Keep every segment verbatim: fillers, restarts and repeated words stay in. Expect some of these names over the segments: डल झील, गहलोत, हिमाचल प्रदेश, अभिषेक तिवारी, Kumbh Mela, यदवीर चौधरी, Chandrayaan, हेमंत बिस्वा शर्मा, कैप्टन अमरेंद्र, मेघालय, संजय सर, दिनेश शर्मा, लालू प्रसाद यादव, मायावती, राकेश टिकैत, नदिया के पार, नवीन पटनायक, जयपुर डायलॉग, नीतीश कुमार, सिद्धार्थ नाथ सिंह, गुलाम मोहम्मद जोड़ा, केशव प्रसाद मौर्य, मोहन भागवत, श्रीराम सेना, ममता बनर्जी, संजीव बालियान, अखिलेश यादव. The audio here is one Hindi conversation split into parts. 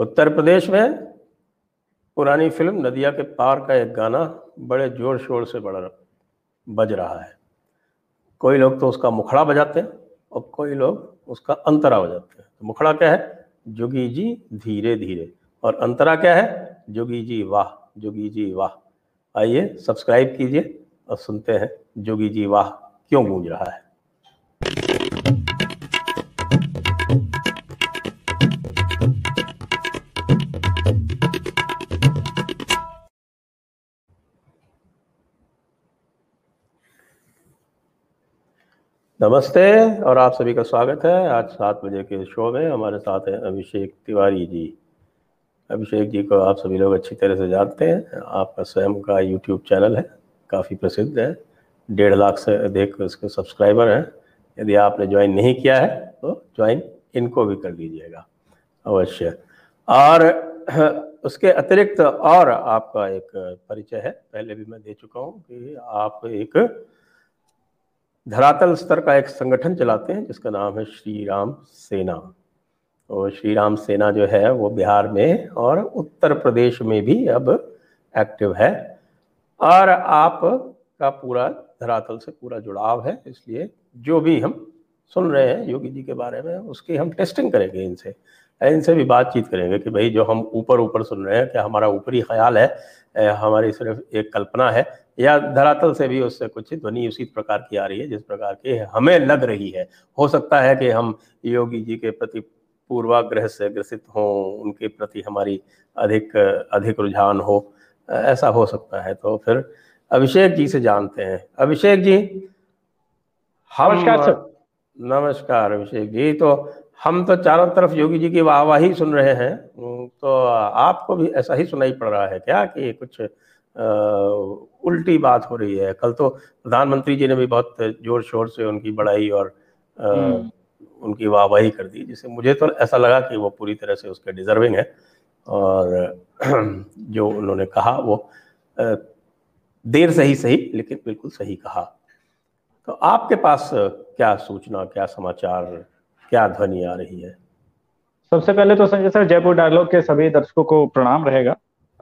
उत्तर प्रदेश में पुरानी फिल्म नदिया के पार का एक गाना बड़े जोर शोर से बड़ा बज रहा है। कोई लोग तो उसका मुखड़ा बजाते हैं और कोई लोग उसका अंतरा बजाते हैं। मुखड़ा क्या है? जोगी जी धीरे धीरे, और अंतरा क्या है? जोगी जी वाह, जोगी जी वाह। आइए सब्सक्राइब कीजिए और सुनते हैं जोगी जी वाह क्यों गूंज रहा है। नमस्ते और आप सभी का स्वागत है। आज सात बजे के शो में हमारे साथ हैं अभिषेक तिवारी जी। अभिषेक जी को आप सभी लोग अच्छी तरह से जानते हैं। आपका स्वयं का यूट्यूब चैनल है, काफ़ी प्रसिद्ध है, डेढ़ लाख से अधिक उसके सब्सक्राइबर हैं। यदि आपने ज्वाइन नहीं किया है तो ज्वाइन इनको भी कर लीजिएगा अवश्य। और उसके अतिरिक्त और आपका एक परिचय है, पहले भी मैं दे चुका हूँ कि आप एक धरातल स्तर का एक संगठन चलाते हैं जिसका नाम है श्रीराम सेना। और श्रीराम सेना जो है वो बिहार में और उत्तर प्रदेश में भी अब एक्टिव है, और आप का पूरा धरातल से पूरा जुड़ाव है। इसलिए जो भी हम सुन रहे हैं योगी जी के बारे में, उसकी हम टेस्टिंग करेंगे, इनसे इनसे भी बातचीत करेंगे कि भाई जो हम ऊपर ऊपर सुन रहे हैं, क्या हमारा ऊपरी ख्याल है, हमारी सिर्फ एक कल्पना है, या धरातल से भी उससे कुछ ध्वनि उसी प्रकार की आ रही है जिस प्रकार की हमें लग रही है। हो सकता है कि हम योगी जी के प्रति पूर्वाग्रह से ग्रसित हों, उनके प्रति हमारी अधिक अधिक रुझान हो, ऐसा हो सकता है। तो फिर अभिषेक जी से जानते हैं। अभिषेक जी हम नमस्कार सर। नमस्कार अभिषेक जी। तो हम तो चारों तरफ योगी जी की वाहवाही सुन रहे हैं, तो आपको भी ऐसा ही सुनाई पड़ रहा है क्या कि कुछ आ, उल्टी बात हो रही है? कल तो प्रधानमंत्री जी ने भी बहुत जोर शोर से उनकी बड़ाई और आ, उनकी वाहवाही कर दी, जिससे मुझे तो ऐसा लगा कि वो पूरी तरह से उसके डिजर्विंग है, और जो उन्होंने कहा वो आ, देर से ही सही लेकिन बिल्कुल सही कहा। तो आपके पास क्या सूचना, क्या समाचार, क्या ध्वनि आ रही है? सबसे पहले तो संजय सर, जयपुर डायलॉग के सभी दर्शकों को प्रणाम रहेगा।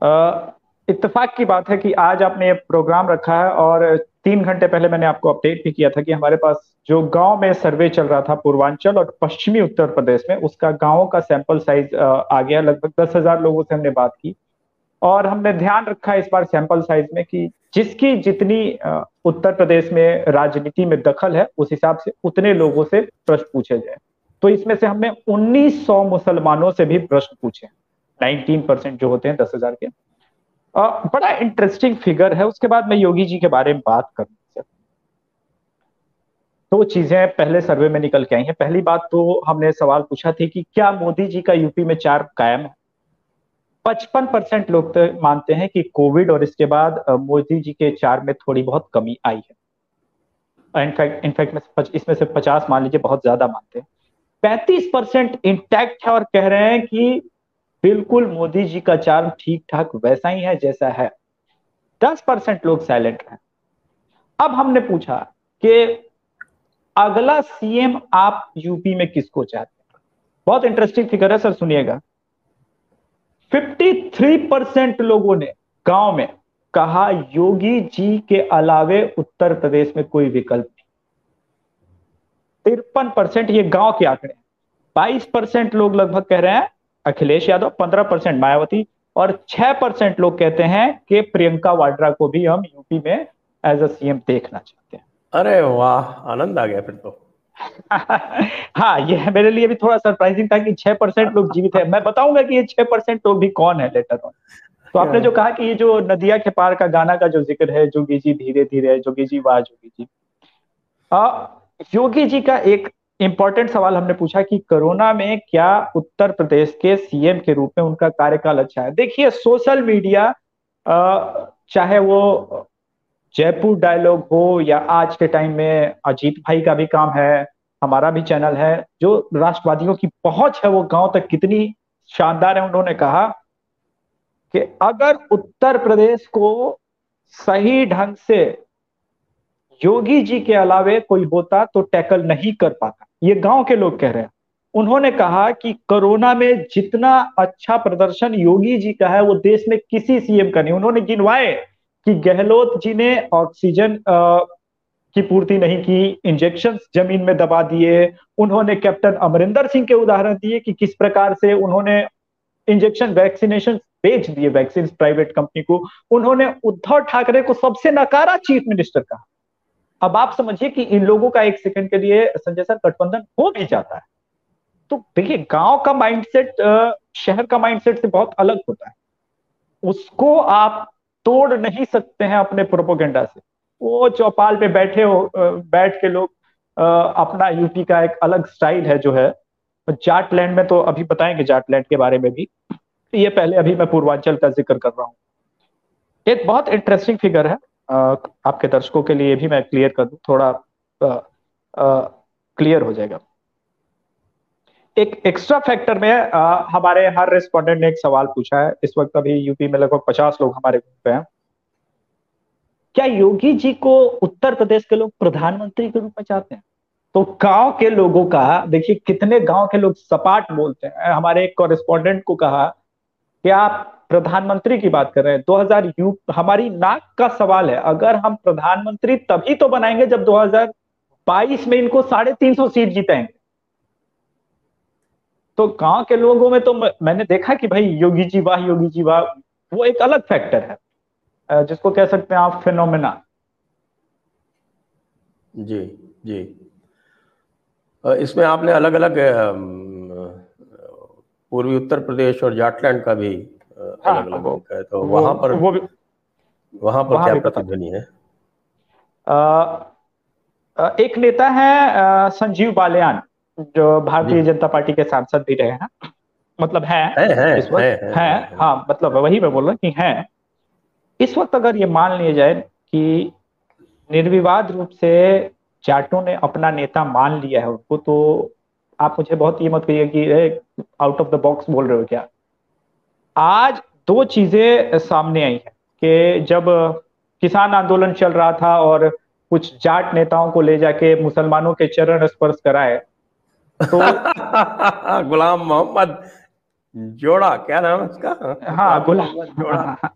आ, इत्तेफाक की बात है कि आज आपने ये प्रोग्राम रखा है, और तीन घंटे पहले मैंने आपको अपडेट भी किया था कि हमारे पास जो गांव में सर्वे चल रहा था पूर्वांचल और पश्चिमी उत्तर प्रदेश में, उसका गांवों का सैंपल साइज आ गया। लगभग दस हजार लोगों से हमने बात की, और हमने ध्यान रखा इस बार सैंपल साइज में कि जिसकी जितनी उत्तर प्रदेश में राजनीति में दखल है, उस हिसाब से उतने लोगों से प्रश्न पूछे जाए। तो इसमें से हमने उन्नीस सौ मुसलमानों से भी प्रश्न पूछे, नाइनटीन परसेंट जो होते हैं दस हजार के। Uh, बड़ा इंटरेस्टिंग फिगर है। उसके बाद मैं योगी जी के बारे में बात करूंगा। दो चीजें पहले सर्वे में निकल के आई हैं। पहली बात तो हमने सवाल पूछा थी कि क्या मोदी जी का यूपी में चार्म कायम है। पचपन परसेंट लोग तो मानते हैं कि कोविड और इसके बाद मोदी जी के चार्म में थोड़ी बहुत कमी आई है। इनफैक्ट इनफैक्ट इसमें से पचास मान लीजिए बहुत ज्यादा मानते हैं। पैंतीस परसेंट इंटैक्ट है और कह रहे हैं कि बिल्कुल मोदी जी का चार्म ठीक ठाक वैसा ही है जैसा है। दस परसेंट लोग साइलेंट हैं। अब हमने पूछा कि अगला सीएम आप यूपी में किसको चाहते हैं। बहुत इंटरेस्टिंग फिगर है सर, सुनिएगा। तिरेपन परसेंट लोगों ने गांव में कहा योगी जी के अलावे उत्तर प्रदेश में कोई विकल्प नहीं। तिरपन परसेंट ये गांव के आंकड़े हैं। बाईस परसेंट लोग लगभग कह रहे हैं अखिलेश यादव, पंद्रह परसेंट मायावती, और छह परसेंट लोग कहते हैं कि प्रियंका वाड़रा को भी हम यूपी में एज अ सीएम देखना चाहते हैं। अरे वाह, आनंद आ गया फिर तो। हाँ, ये मेरे लिए भी थोड़ा सरप्राइजिंग था कि छह परसेंट लोग जीवित है। मैं बताऊंगा कि ये छह परसेंट लोग भी कौन है लेटर ऑन। तो आपने जो कहा कि ये जो नदिया के पार का गाना का जो जिक्र है, जोगी जी धीरे धीरे, जोगी जी वाह जोगी जी। आ, योगी जी का एक इम्पोर्टेंट सवाल हमने पूछा कि कोरोना में क्या उत्तर प्रदेश के सीएम के रूप में उनका कार्यकाल अच्छा है। देखिए, सोशल मीडिया चाहे वो जयपुर डायलॉग हो या आज के टाइम में अजीत भाई का भी काम है, हमारा भी चैनल है, जो राष्ट्रवादियों की पहुंच है वो गांव तक कितनी शानदार है। उन्होंने कहा कि अगर उत्तर प्रदेश को सही ढंग से योगी जी के अलावे कोई होता तो टैकल नहीं कर पाता। ये गांव के लोग कह रहे हैं। उन्होंने कहा कि कोरोना में जितना अच्छा प्रदर्शन योगी जी का है वो देश में किसी सीएम का नहीं। उन्होंने गिनवाए कि गहलोत जी ने ऑक्सीजन की पूर्ति नहीं की, इंजेक्शन जमीन में दबा दिए। उन्होंने कैप्टन अमरेंद्र सिंह के उदाहरण दिए कि किस प्रकार से उन्होंने इंजेक्शन वैक्सीनेशन बेच दिए वैक्सीन प्राइवेट कंपनी को। उन्होंने उद्धव ठाकरे को सबसे नकारा चीफ मिनिस्टर कहा। अब आप समझिए कि इन लोगों का एक सेकंड के लिए संजय सर गठबंधन हो भी जाता है तो देखिए गांव का माइंडसेट शहर का माइंडसेट से बहुत अलग होता है, उसको आप तोड़ नहीं सकते हैं अपने प्रोपोगेंडा से। वो चौपाल पे बैठे हो बैठ के लोग अपना यूपी का एक अलग स्टाइल है जो है जाटलैंड में, तो अभी बताएंगे जाटलैंड के बारे में भी। ये पहले अभी मैं पूर्वांचल का जिक्र कर रहा हूँ। एक बहुत इंटरेस्टिंग फिगर है, आपके दर्शकों के लिए भी मैं क्लियर कर दूं, थोड़ा आ, आ, क्लियर हो जाएगा। एक एक्स्ट्रा फैक्टर में आ, हमारे हर रेस्पोंडेंट ने एक सवाल पूछा है। इस वक्त अभी यूपी में लगभग पचास लोग हमारे ग्रुप हैं। क्या योगी जी को उत्तर प्रदेश के लोग प्रधानमंत्री के रूप में चाहते हैं? तो गांव के लोगों का देखिए कितने गांव के लोग सपाट बोलते हैं। हमारे एक कॉरेस्पॉन्डेंट को कहा कि आप प्रधानमंत्री की बात कर रहे हैं, दो हज़ार हमारी नाक का सवाल है। अगर हम प्रधानमंत्री तभी तो बनाएंगे जब दो हज़ार बाईस में इनको साढ़े तीन सौ सीट जीताएंगे। तो गांव के लोगों में तो मैंने देखा कि भाई योगी जी वाह योगी जी वाह, वो एक अलग फैक्टर है जिसको कह सकते हैं आप फिनोमेना। जी जी, इसमें आपने अलग अलग पूर्वी उत्तर प्रदेश और जाटलैंड का भी हाँ, अलग अलग है, तो वहां पर वो भी, वहां पर वहां क्या प्रतिध्वनि है? आ, एक नेता है संजीव बालियान जो भारतीय जनता पार्टी के सांसद भी रहे हैं, मतलब है, है, है, इस वक्त, है, है, है, है, है हाँ मतलब वही मैं बोल रहा हूँ कि है। इस वक्त अगर ये मान लिया जाए कि निर्विवाद रूप से जाटों ने अपना नेता मान लिया है उनको, तो आप मुझे बहुत ये मत कहिए कि आउट ऑफ द बॉक्स बोल रहे हो क्या। आज दो चीजें सामने आई है कि जब किसान आंदोलन चल रहा था और कुछ जाट नेताओं को ले जाके मुसलमानों के चरण स्पर्श कराए तो गुलाम मोहम्मद जोड़ा, क्या नाम है उसका, हाँ गुलाम जोड़ा, हाँ,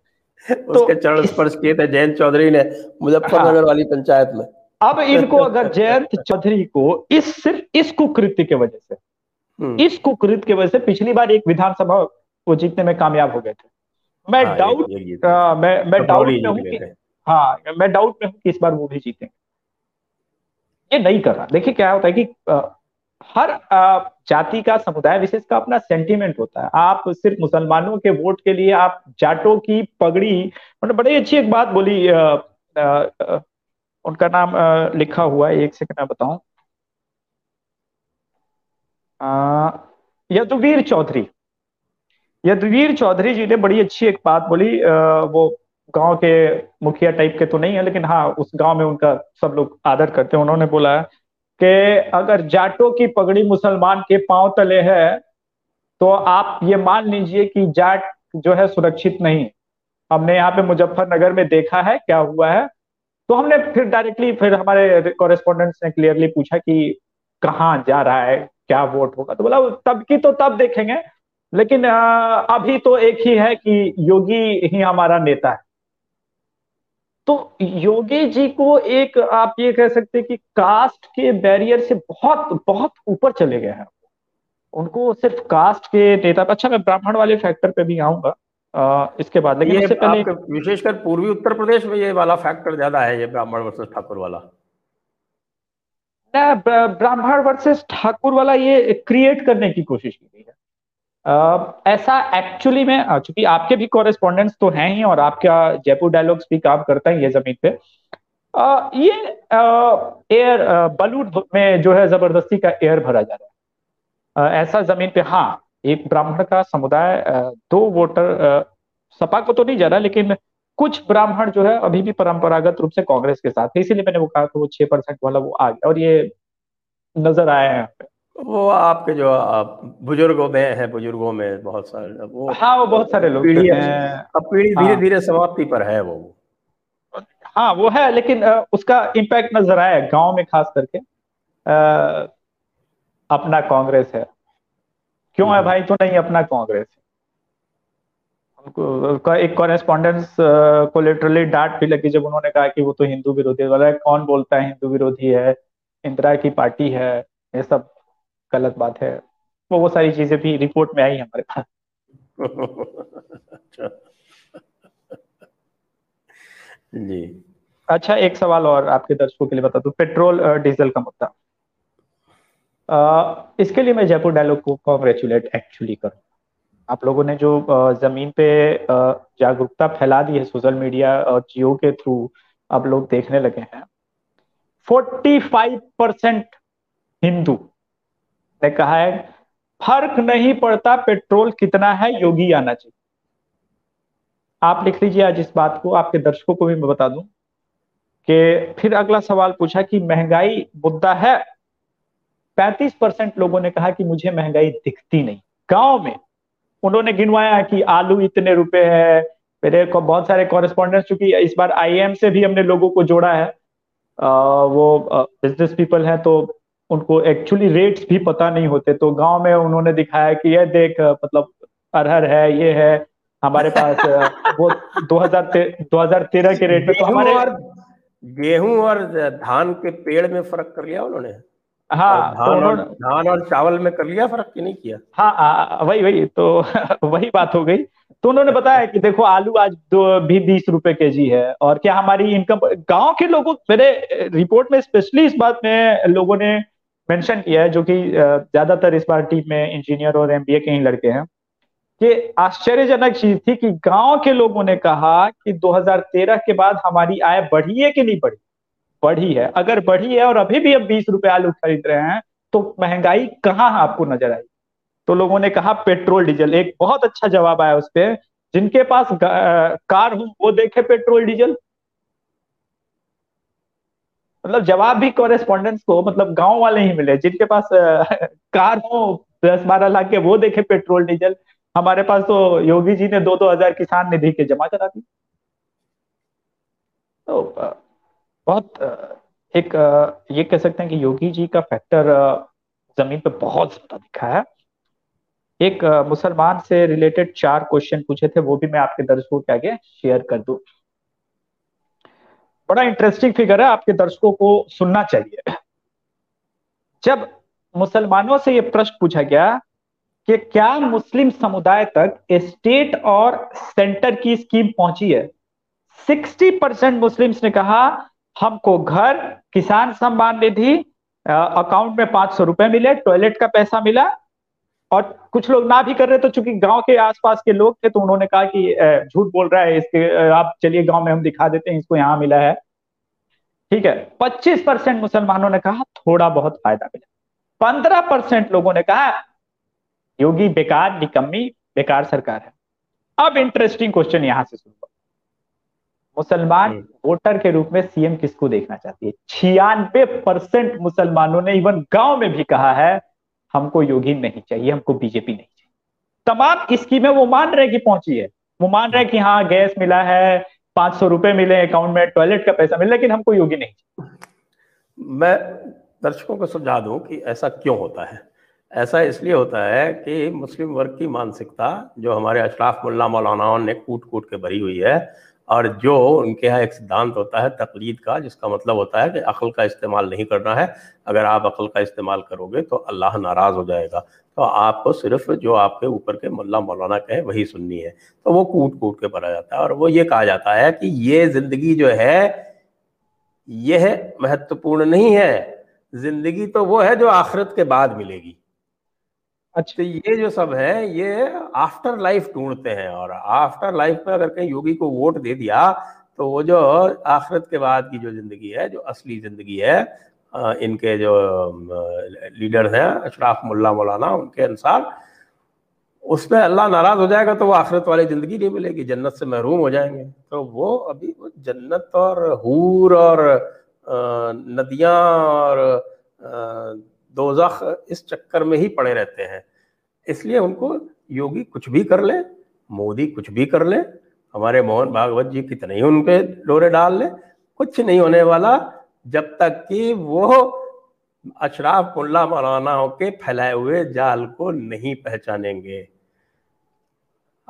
उसके तो, चरण स्पर्श किए थे जयंत चौधरी ने मुजफ्फरनगर हाँ, वाली पंचायत में। अब इनको अगर जयंत चौधरी को इस सिर्फ इस कुकृत्य के वजह से इस कुकृत्य के वजह से पिछली बार एक विधानसभा वो जीतने में कामयाब हो गए थे। मैं हाँ, डाउट ये, ये, ये, आ, मैं मैं डाउट में हूँ हाँ मैं डाउट में हूँ कि इस बार वो भी जीतेंगे। ये नहीं कर रहा। देखिए क्या होता है कि आ, हर आ, जाति का समुदाय विशेष का अपना सेंटिमेंट होता है। आप सिर्फ मुसलमानों के वोट के लिए आप जाटों की पगड़ी, मतलब बड़ी अच्छी एक बात बोली आ, आ, आ, उनका नाम आ, लिखा हुआ है, एक सेकंड मैं बताऊं, यदवीर चौधरी। यदवीर चौधरी जी ने बड़ी अच्छी एक बात बोली, आ, वो गांव के मुखिया टाइप के तो नहीं है लेकिन हाँ उस गांव में उनका सब लोग आदर करते हैं। उन्होंने बोला कि अगर जाटों की पगड़ी मुसलमान के पांव तले है तो आप ये मान लीजिए कि जाट जो है सुरक्षित नहीं। हमने यहाँ पे मुजफ्फरनगर में देखा है क्या हुआ है। तो हमने फिर डायरेक्टली फिर हमारे कॉरेस्पॉन्डेंट्स ने क्लियरली पूछा कि कहाँ जा रहा है, क्या वोट होगा, तो बोला तब की तो तब देखेंगे लेकिन आ, अभी तो एक ही है कि योगी ही हमारा नेता है। तो योगी जी को एक आप ये कह सकते हैं कि कास्ट के बैरियर से बहुत बहुत ऊपर चले गए हैं। उनको सिर्फ कास्ट के नेता, अच्छा मैं ब्राह्मण वाले फैक्टर पे भी आऊंगा आ, इसके बाद, लेकिन इससे पहले विशेषकर पूर्वी उत्तर प्रदेश में ये वाला फैक्टर ज्यादा है, ये ब्राह्मण वर्सेस ठाकुर वाला। ना ब्राह्मण वर्सेस ठाकुर वाला ये क्रिएट करने की कोशिश की गई है। आ, ऐसा एक्चुअली में, चूंकि आपके भी कॉरेस्पॉन्डेंट्स तो हैं ही और आपका जयपुर डायलॉग्स भी काम करता है ये जमीन पे, आ, ये एयर बलून में जो है जबरदस्ती का एयर भरा जा रहा है। आ, ऐसा जमीन पे हाँ एक ब्राह्मण का समुदाय दो वोटर सपा को तो नहीं जा रहा लेकिन कुछ ब्राह्मण जो है अभी भी परंपरागत रूप से कांग्रेस के साथ है, इसीलिए मैंने वो कहा कि वो छह परसेंट वाला वो आ गया और ये नजर आया है वो आपके जो आप बुजुर्गों में है, बुजुर्गों में बहुत सारे वो हाँ वो बहुत सारे लोग पीढ़ी धीरे धीरे समाप्ति पर है वो हाँ वो है, लेकिन उसका इम्पैक्ट नजर आया गाँव में खास करके अपना कांग्रेस है। क्यों है भाई तू नहीं अपना कांग्रेस? उनको एक कॉरेस्पॉन्डेंस को लिटरली डांट भी लगी जब उन्होंने कहा कि वो तो हिंदू विरोधी है, कौन बोलता है हिंदू विरोधी है, इंदिरा की पार्टी है, ये सब गलत बात है। वो वो सारी चीजें भी रिपोर्ट में आई हमारे पास। जी अच्छा, एक सवाल और आपके दर्शकों के लिए बता दूं, पेट्रोल और डीजल का मुद्दा, Uh, इसके लिए मैं जयपुर डायलॉग को कॉन्ग्रेचुलेट एक्चुअली करूँ। आप लोगों ने जो uh, जमीन पे uh, जागरूकता फैला दी है सोशल मीडिया और जियो के थ्रू, आप लोग देखने लगे हैं पैंतालीस परसेंट हिंदू ने कहा है फर्क नहीं पड़ता पेट्रोल कितना है, योगी आना चाहिए। आप लिख लीजिए आज इस बात को, आपके दर्शकों को भी मैं बता दूं कि फिर अगला सवाल पूछा कि महंगाई मुद्दा है, पैंतीस परसेंट लोगों ने कहा कि मुझे महंगाई दिखती नहीं। गांव में उन्होंने गिनवाया कि आलू इतने रुपए है, मेरे को बहुत सारे कॉरेस्पॉन्डेंस, क्योंकि इस बार आईएम से भी हमने लोगों को जोड़ा है, आ, वो बिजनेस पीपल है तो उनको एक्चुअली रेट्स भी पता नहीं होते, तो गांव में उन्होंने दिखाया कि ये देख मतलब अरहर है, ये है हमारे पास वो दो हजार दो हजार तेरह के रेट में, तो हमारे गेहूं और धान के पेड़ में फर्क कर लिया उन्होंने। हाँ, धान तो और चावल में कर लिया फर्क नहीं किया। हाँ, आ, वही वही तो वही बात हो गई। तो उन्होंने बताया कि देखो आलू आज दो भी बीस रुपए के जी है, और क्या हमारी इनकम। गांव के लोगों, मेरे रिपोर्ट में स्पेशली इस बात में लोगों ने मेंशन किया है, जो कि ज्यादातर इस बार टीम में इंजीनियर और एम बी ए के ही लड़के हैं, कि आश्चर्यजनक चीज थी कि गाँव के लोगों ने कहा कि दो हजार तेरह के बाद हमारी आय बढ़ी है कि नहीं बढ़ी, बढ़ी है। अगर बढ़ी है और अभी भी अब बीस रुपए आलू खरीद रहे हैं तो महंगाई कहाँ आपको नजर आई? तो लोगों ने कहा पेट्रोल डीजल। एक बहुत अच्छा जवाब आया उस पर, जिनके पास कार हो वो देखे पेट्रोल डीजल। मतलब जवाब भी कॉरेस्पॉन्डेंस को मतलब गांव वाले ही मिले, जिनके पास कार हो दस बारह लाख के वो देखे पेट्रोल डीजल। हमारे पास तो योगी जी ने दो दो हजार किसान निधि के जमा करा दी। तो बहुत एक ये कह सकते हैं कि योगी जी का फैक्टर जमीन पे बहुत ज्यादा दिखा है। एक मुसलमान से रिलेटेड चार क्वेश्चन पूछे थे, वो भी मैं आपके दर्शकों के आगे शेयर कर दूं। बड़ा इंटरेस्टिंग फिगर है, आपके दर्शकों को सुनना चाहिए। जब मुसलमानों से ये प्रश्न पूछा गया कि क्या मुस्लिम समुदाय तक स्टेट और सेंटर की स्कीम पहुंची है, साठ परसेंट मुस्लिम्स ने कहा हमको घर, किसान सम्मान निधि, अकाउंट में पांच सौ रुपए मिले, टॉयलेट का पैसा मिला, और कुछ लोग ना भी कर रहे तो चूंकि गांव के आसपास के लोग थे तो उन्होंने कहा कि झूठ बोल रहा है, इसके आप चलिए गांव में हम दिखा देते हैं, इसको यहाँ मिला है। ठीक है, पच्चीस परसेंट मुसलमानों ने कहा थोड़ा बहुत फायदा मिला। पंद्रह परसेंट लोगों ने कहा योगी बेकार, निकम्मी, बेकार सरकार है। अब इंटरेस्टिंग क्वेश्चन यहाँ से शुरू, मुसलमान वोटर के रूप में सीएम किसको देखना चाहती है? छियानवे परसेंट मुसलमानों ने इवन गांव में भी कहा है हमको योगी नहीं चाहिए, हमको बीजेपी नहीं चाहिए। तमाम स्कीमें वो मान रहे कि पहुंची है, वो मान रहे कि हाँ गैस मिला है, पांच सौ रुपए मिले अकाउंट में, टॉयलेट का पैसा मिले, लेकिन हमको योगी नहीं चाहिए। मैं दर्शकों को समझा दूं कि ऐसा क्यों होता है। ऐसा इसलिए होता है कि मुस्लिम वर्ग की मानसिकता जो हमारे अशराफ मुल्ला मौलानाओं ने कूट कूट के भरी हुई है, और जो उनके यहाँ एक सिद्धांत होता है तकलीद का, जिसका मतलब होता है कि अक्ल का इस्तेमाल नहीं करना है। अगर आप अक्ल का इस्तेमाल करोगे तो अल्लाह नाराज़ हो जाएगा, तो आपको सिर्फ जो आपके ऊपर के मुल्ला मौलाना कहे वही सुननी है। तो वो कूट कूट के भरा जाता है, और वो ये कहा जाता है कि ये जिंदगी जो है यह महत्वपूर्ण नहीं है, जिंदगी तो वो है जो आखिरत के बाद मिलेगी। अच्छा, ये जो सब है ये आफ्टर लाइफ ढूंढते हैं, और आफ्टर लाइफ में अगर कहीं योगी को वोट दे दिया तो वो जो आखिरत के बाद की जो जिंदगी है, जो असली जिंदगी है, इनके जो लीडर हैं अशराफ मुल्ला मौलाना उनके अनुसार, उसमें अल्लाह नाराज हो जाएगा, तो वो आखिरत वाली जिंदगी नहीं मिलेगी, जन्नत से महरूम हो जाएंगे। तो वो अभी वो जन्नत और हूर और नदियाँ और दोज़ख इस चक्कर में ही पड़े रहते हैं। इसलिए उनको योगी कुछ भी कर ले, मोदी कुछ भी कर ले, हमारे मोहन भागवत जी कितने ही उन पे डोरे डाल ले, कुछ नहीं होने वाला जब तक कि वो अशराफ मुल्ला मौलानाओं के फैलाए हुए जाल को नहीं पहचानेंगे।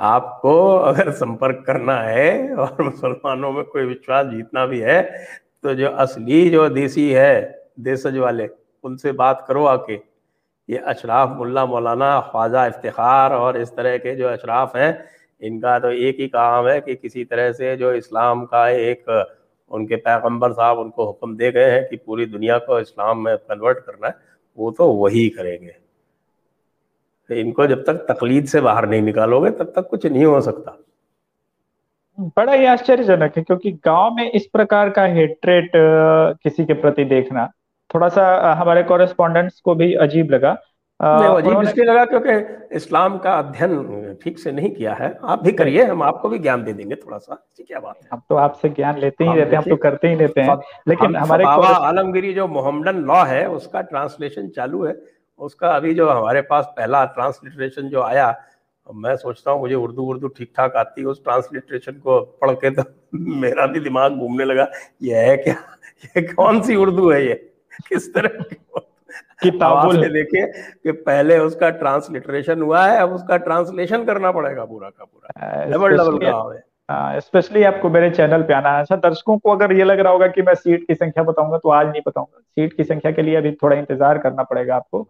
आपको अगर संपर्क करना है और मुसलमानों में कोई विश्वास जीतना भी है तो जो असली जो देसी है देशज वाले उनसे बात करो आके। ये अशराफ मुल्ला मौलाना ख्वाजा इफ्तिखार और इस तरह के जो अशराफ हैं इनका तो एक ही काम है कि किसी तरह से जो इस्लाम का एक उनके पैगंबर साहब उनको हुक्म दे गए हैं कि पूरी दुनिया को इस्लाम में कन्वर्ट करना है वो तो वही करेंगे। तो इनको जब तक तकलीद से बाहर नहीं निकालोगे तब तक कुछ नहीं हो सकता। बड़ा ही आश्चर्यजनक है क्योंकि गांव में इस प्रकार का हेट्रेट किसी के प्रति देखना थोड़ा सा हमारे कॉरेस्पॉन्डेंट्स को भी अजीब लगा। अजीब इसलिए लगा क्योंकि इस्लाम का अध्ययन ठीक से नहीं किया है। आप भी करिए, हम आपको भी ज्ञान दे देंगे थोड़ा सा। क्या बात है, हम तो आपसे ज्ञान लेते ही रहते हैं, हम तो करते ही रहते हैं। लेकिन हमारे आलमगिरी जो मोहम्मदन लॉ है उसका ट्रांसलेशन चालू है, उसका अभी जो हमारे पास पहला ट्रांसलिटरेशन जो आया, मैं सोचता हूँ मुझे उर्दू उर्दू ठीक ठाक आती है, उस ट्रांसलिटरेशन को पढ़ के तो मेरा भी दिमाग घूमने लगा, ये है क्या, ये कौन सी उर्दू है, ये किस तरह किताबों से देखे कि पहले उसका ट्रांसलिटरेशन हुआ है, अब उसका ट्रांसलेशन करना पड़ेगा पूरा का पूरा, डबल डबल काम है। स्पेशली आपको मेरे चैनल पे आना है। अच्छा, दर्शकों को अगर ये लग रहा होगा कि मैं सीट की संख्या बताऊंगा तो आज नहीं बताऊंगा। सीट की संख्या के लिए अभी थोड़ा इंतजार करना पड़ेगा आपको।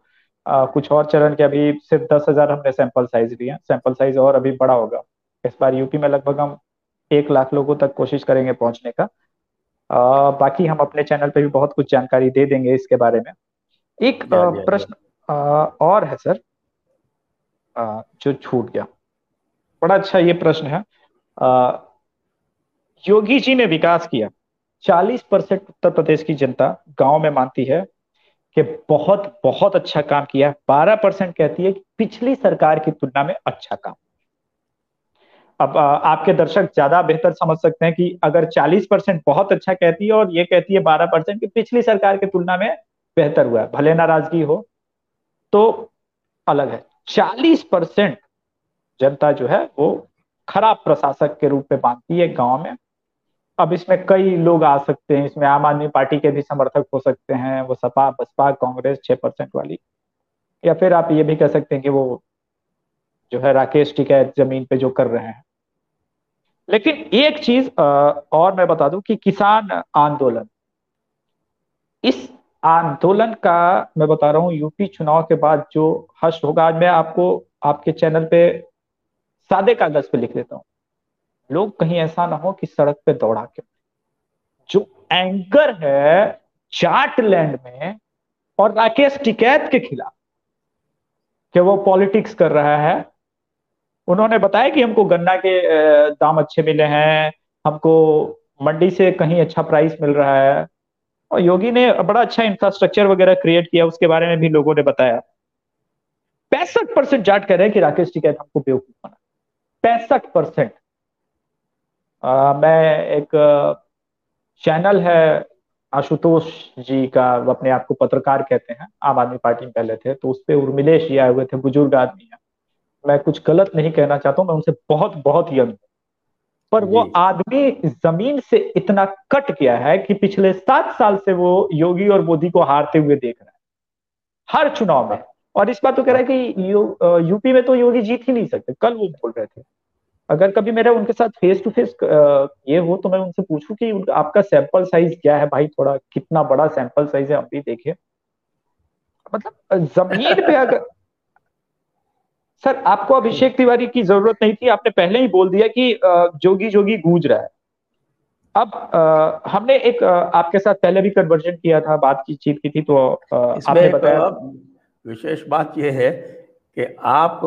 आ, कुछ और चरण के अभी सिर्फ दस हजार हमने सैंपल साइज लिया, सैंपल साइज और अभी बड़ा होगा। इस बार यूपी में लगभग हम एक लाख लोगों तक कोशिश करेंगे पहुंचने का। आ, बाकी हम अपने चैनल पे भी बहुत कुछ जानकारी दे देंगे इसके बारे में। एक प्रश्न और है सर आ, जो छूट गया, बड़ा अच्छा ये प्रश्न है। आ, योगी जी ने विकास किया, चालीस परसेंट उत्तर प्रदेश की जनता गांव में मानती है कि बहुत बहुत अच्छा काम किया है, बारह परसेंट कहती है कि पिछली सरकार की तुलना में अच्छा काम। अब आ, आपके दर्शक ज्यादा बेहतर समझ सकते हैं कि अगर चालीस परसेंट बहुत अच्छा कहती है और ये कहती है बारह परसेंट कि पिछली सरकार की तुलना में बेहतर हुआ है, भले नाराजगी हो तो अलग है। चालीस परसेंट जनता जो है वो खराब प्रशासक के रूप में मानती है गांव में। अब इसमें कई लोग आ सकते हैं, इसमें आम आदमी पार्टी के भी समर्थक हो सकते हैं, वो सपा बसपा कांग्रेस छह परसेंट वाली, या फिर आप ये भी कह सकते हैं कि वो जो है राकेश टिकैत जमीन पे जो कर रहे हैं। लेकिन एक चीज और मैं बता दूं कि किसान आंदोलन, इस आंदोलन का मैं बता रहा हूँ यूपी चुनाव के बाद जो हर्ष होगा, आज मैं आपको आपके चैनल पे सादे कागज पे लिख देता हूँ, लोग कहीं ऐसा ना हो कि सड़क पे दौड़ा के जो एंकर है जाटलैंड में और राकेश टिकैत के खिलाफ कि वो पॉलिटिक्स कर रहा है। उन्होंने बताया कि हमको गन्ना के दाम अच्छे मिले हैं, हमको मंडी से कहीं अच्छा प्राइस मिल रहा है, और योगी ने बड़ा अच्छा इंफ्रास्ट्रक्चर वगैरह क्रिएट किया, उसके बारे में भी लोगों ने बताया। पैंसठ परसेंट जाट कह रहे हैं कि राकेश टिकैत हमको बेवकूफ बना, पैंसठ परसेंट। आ, मैं एक चैनल है आशुतोष जी का, अपने आप को पत्रकार कहते हैं, आम आदमी पार्टी में पहले थे, तो उस पर उर्मिलेश जी आए हुए थे, बुजुर्ग आदमी है, मैं कुछ गलत नहीं कहना चाहता हूँ, मैं उनसे बहुत बहुत यंग हूँ, पर वो आदमी जमीन से इतना कट गया है कि पिछले सात साल से वो योगी और मोदी को हारते हुए देख रहा है हर चुनाव में, और इस बार तो कह रहा है कि यू, यूपी में तो योगी जीत ही नहीं सकते। कल वो बोल रहे थे, अगर कभी मेरा उनके साथ फेस टू फेस ये हो तो मैं उनसे पूछूं कि आपका सैंपल साइज क्या है भाई, थोड़ा कितना बड़ा सैंपल साइज है हम भी देखें। मतलब जमीन पे अगर सर आपको अभिषेक तिवारी की जरूरत नहीं थी, आपने पहले ही बोल दिया कि जोगी जोगी गूंज रहा है। अब हमने एक आपके साथ पहले भी कन्वर्जन किया था, बातचीत की थी, तो आपने बताया। विशेष बात यह है कि आप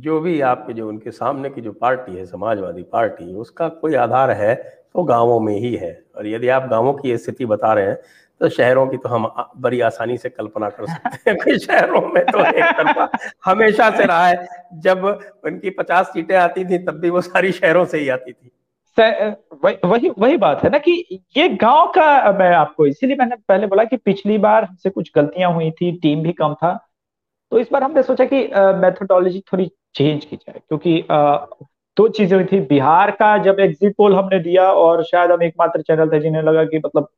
जो भी आपके जो उनके सामने की जो पार्टी है समाजवादी पार्टी, उसका कोई आधार है तो गांवों में ही है, और यदि आप गांवों की स्थिति बता रहे हैं तो शहरों की तो हम बड़ी आसानी से कल्पना कर सकते हैं कि शहरों में तो एक तरफा हमेशा से रहा है। जब उनकी पचास सीटें आती थी तब भी वो सारी शहरों से ही आती थी। वही वही बात है ना कि ये गाँव का, मैं आपको इसीलिए मैंने पहले बोला कि पिछली बार हमसे कुछ गलतियां हुई थी, टीम भी कम था, तो इस बार हमने सोचा कि मेथोडोलॉजी थोड़ी चेंज की जाए, क्योंकि दो चीजें हुई थी। बिहार का जब एग्जिट पोल हमने दिया, और शायद हम एकमात्र चैनल थे जिन्हें लगा कि मतलब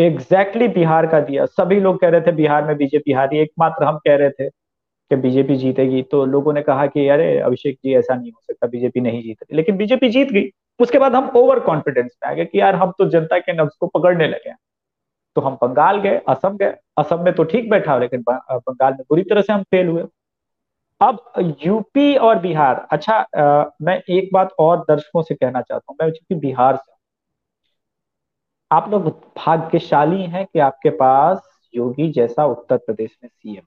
एग्जैक्टली बिहार का दिया। सभी लोग कह रहे थे बिहार में बीजेपी हारी, एकमात्र हम कह रहे थे कि बीजेपी जीतेगी। तो लोगों ने कहा कि अरे अभिषेक जी ऐसा नहीं हो सकता, बीजेपी नहीं जीती, लेकिन बीजेपी जीत गई। उसके बाद हम ओवर कॉन्फिडेंस में आ गए कि यार हम तो जनता के नब्ज को पकड़ने लगे हैं। तो हम बंगाल गए, असम गए, असम में तो ठीक बैठा लेकिन बंगाल में बुरी तरह से हम फेल हुए। अब यूपी और बिहार, अच्छा आ, मैं एक बात और दर्शकों से कहना चाहता हूँ, मैं चूंकि बिहार से, आप लोग भाग्यशाली हैं कि आपके पास योगी जैसा उत्तर प्रदेश में सीएम।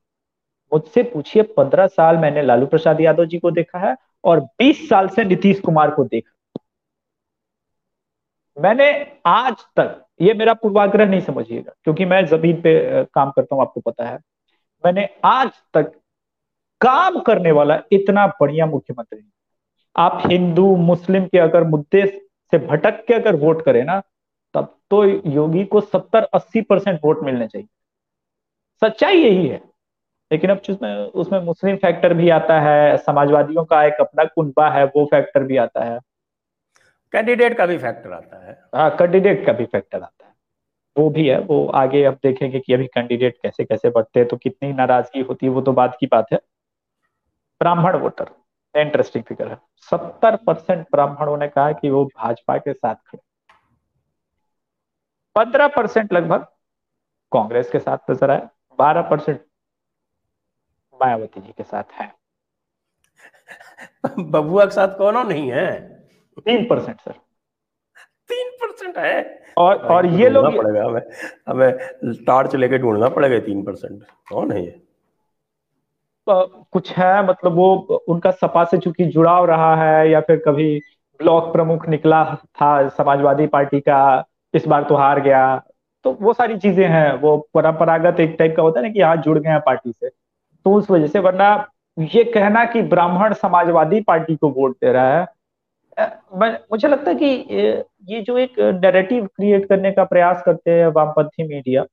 मुझसे पूछिए, पंद्रह साल मैंने लालू प्रसाद यादव जी को देखा है और बीस साल से नीतीश कुमार को देखा। मैंने आज तक, ये मेरा पूर्वाग्रह नहीं समझिएगा क्योंकि मैं जमीन पे काम करता हूं, आपको पता है, मैंने आज तक काम करने वाला इतना बढ़िया मुख्यमंत्री, आप हिंदू मुस्लिम के अगर मुद्दे से भटक के अगर वोट करें ना, तब तो योगी को सत्तर अस्सी परसेंट वोट मिलने चाहिए, सच्चाई यही है। लेकिन अब उसमें उसमें मुस्लिम फैक्टर भी आता है, समाजवादियों का एक अपना कुनबा है वो फैक्टर भी आता है, कैंडिडेट का भी फैक्टर आता है, हाँ कैंडिडेट का भी फैक्टर आता है, वो भी है। वो आगे अब देखेंगे कि अभी कैंडिडेट कैसे कैसे बढ़ते हैं, तो कितनी नाराजगी होती है वो तो बात की बात है। ब्राह्मण वोटर इंटरेस्टिंग फिगर है, सत्तर परसेंट ब्राह्मणों ने कहा कि वो भाजपा के साथ खड़े, पंद्रह परसेंट लगभग कांग्रेस के साथ नजर आए, बारह परसेंट मायावती जी के साथ है, बबुआ के साथ कौन नहीं है, तीन परसेंट सर, तीन परसेंट है। और और ये लोग, हमें हमें टार्च लेके ढूंढना पड़ेगा, तीन परसेंट कौन है ये, कुछ है मतलब वो उनका सपा से चूंकि जुड़ाव रहा है या फिर कभी ब्लॉक प्रमुख निकला था समाजवादी पार्टी का, इस बार तो हार गया, तो वो सारी चीजें हैं। वो परंपरागत एक टाइप का होता है ना कि यहाँ जुड़ गए हैं पार्टी से, तो उस वजह से, वरना ये कहना कि ब्राह्मण समाजवादी पार्टी को वोट दे रहा है, मैं, मुझे लगता है कि ये जो एक नैरेटिव क्रिएट करने का प्रयास करते हैं वामपंथी मीडिया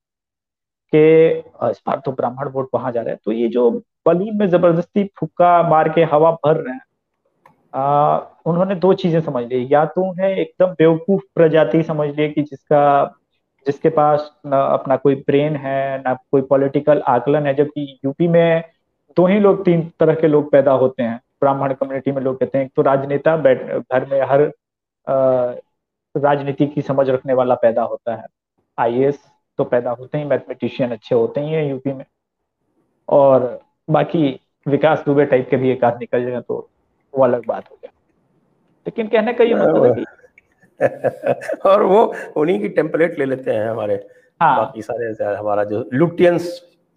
के, इस बार तो ब्राह्मण वोट वहां जा रहे हैं, तो ये जो बलून में जबरदस्ती फुक्का मार के हवा भर रहे हैं, आ, उन्होंने दो चीजें समझ ली, या तो उन्हें एकदम बेवकूफ प्रजाति समझ ली कि जिसका जिसके पास ना अपना कोई ब्रेन है ना कोई पॉलिटिकल आकलन है, जबकि यूपी में दो ही लोग, तीन तरह के लोग पैदा होते हैं ब्राह्मण कम्युनिटी में, लोग कहते हैं एक तो राजनेता, बैठ घर में हर राजनीति की समझ रखने वाला पैदा होता है, आई ए एस तो पैदा होते ही, मैथमेटिशियन अच्छे होते ही हैं यूपी में, और बाकी विकास दुबे टाइप के भी एक आध निकल जाए तो वो अलग बात हो गया। लेकिन कहने का ये मतलब है कि और वो उन्हीं की टेम्पलेट ले लेते हैं हमारे, हाँ, बाकी सारे हमारा जो लुटियंस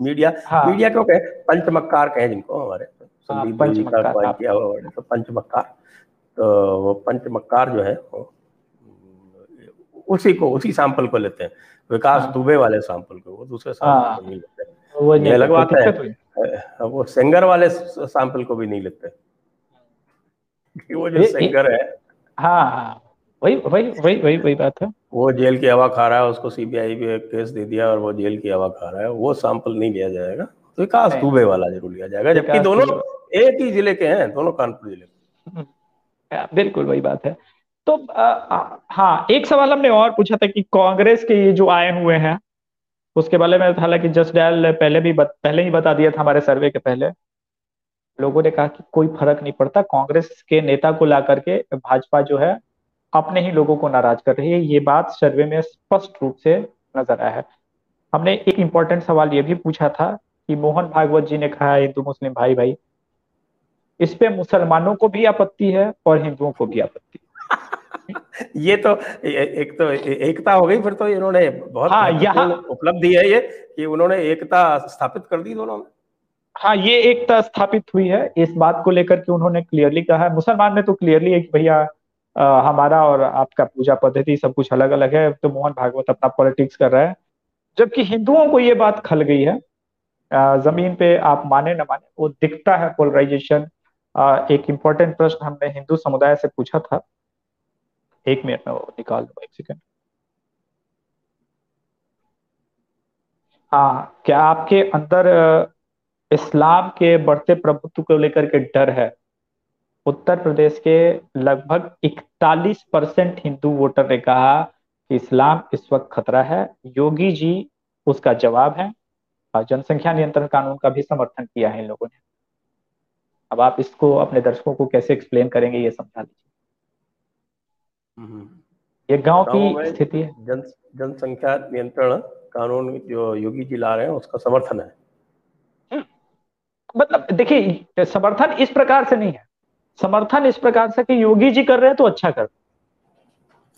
मीडिया, हाँ, मीडिया क्यों कहे, पंचमक्कार कहे जिनको, हमारे संदीप जी का अखबार किया हुआ तो पंचमक्कार, तो वो पंचमक्कार जो है उसी को, उसी सैंपल को लेते हैं, विकास दुबे वाले सैंपल को, वो दूसरे सैंपल को नहीं लेते हैं, वो ये अलग बात है, वो सेंगर वाले सैंपल को भी नहीं लेते कि वो जो सेंगर है, हाँ वही वही वही वही वही बात है, वो जेल की हवा खा रहा है, उसको सी बी आई पे केस दे दिया और वो जेल की हवा खा रहा है, वो सैंपल नहीं लिया जाएगा, विकास दुबे वाला जरूर लिया जाएगा, जबकि दोनों एक ही जिले के हैं, दोनों कानपुर जिले के, बिल्कुल वही बात है। तो आ, हाँ एक सवाल हमने और पूछा था कि कांग्रेस के ये जो आए हुए हैं उसके बारे में, हालांकि जस्ट डायल पहले भी बत, पहले ही बता दिया था हमारे सर्वे के पहले, लोगों ने कहा कि कोई फर्क नहीं पड़ता, कांग्रेस के नेता को ला करके भाजपा जो है अपने ही लोगों को नाराज कर रही है, ये बात सर्वे में स्पष्ट रूप से नजर आया है। हमने एक इम्पोर्टेंट सवाल ये भी पूछा था कि मोहन भागवत जी ने कहा है हिंदू मुस्लिम भाई भाई, इस पे मुसलमानों को भी आपत्ति है और हिंदुओं को भी आपत्ति है। ये तो एक तो एकता हो गई फिर तो, इन्होंने बहुत, हाँ, यहाँ उपलब्धि है ये कि उन्होंने एकता स्थापित कर दी दोनों में, हाँ ये एकता स्थापित हुई है इस बात को लेकर कि उन्होंने क्लियरली कहा है, मुसलमान ने तो क्लियरली एक भैया हमारा और आपका पूजा पद्धति सब कुछ अलग अलग है, तो मोहन भागवत अपना पॉलिटिक्स कर रहा है, जबकि हिंदुओं को ये बात खल गई है। जमीन पे आप माने ना माने वो दिखता है पोलराइजेशन। एक इम्पोर्टेंट प्रश्न हमने हिंदू समुदाय से पूछा था, एक मिनट में निकाल दो, एक सेकेंड। हाँ, क्या आपके अंदर इस्लाम के बढ़ते प्रभुत्व को लेकर के डर है? उत्तर प्रदेश के लगभग इकतालीस परसेंट हिंदू वोटर ने कहा इस्लाम इस वक्त खतरा है, योगी जी उसका जवाब है और जनसंख्या नियंत्रण कानून का भी समर्थन किया है इन लोगों ने। अब आप इसको अपने दर्शकों को कैसे एक्सप्लेन करेंगे ये समझा दीजिए। ये गांव की स्थिति है। जन जनसंख्या नियंत्रण कानून जो योगी जी ला रहे हैं उसका समर्थन है। मतलब देखिए, समर्थन इस प्रकार से नहीं है, समर्थन इस प्रकार से कि योगी जी कर रहे हैं तो अच्छा कर रहे हैं।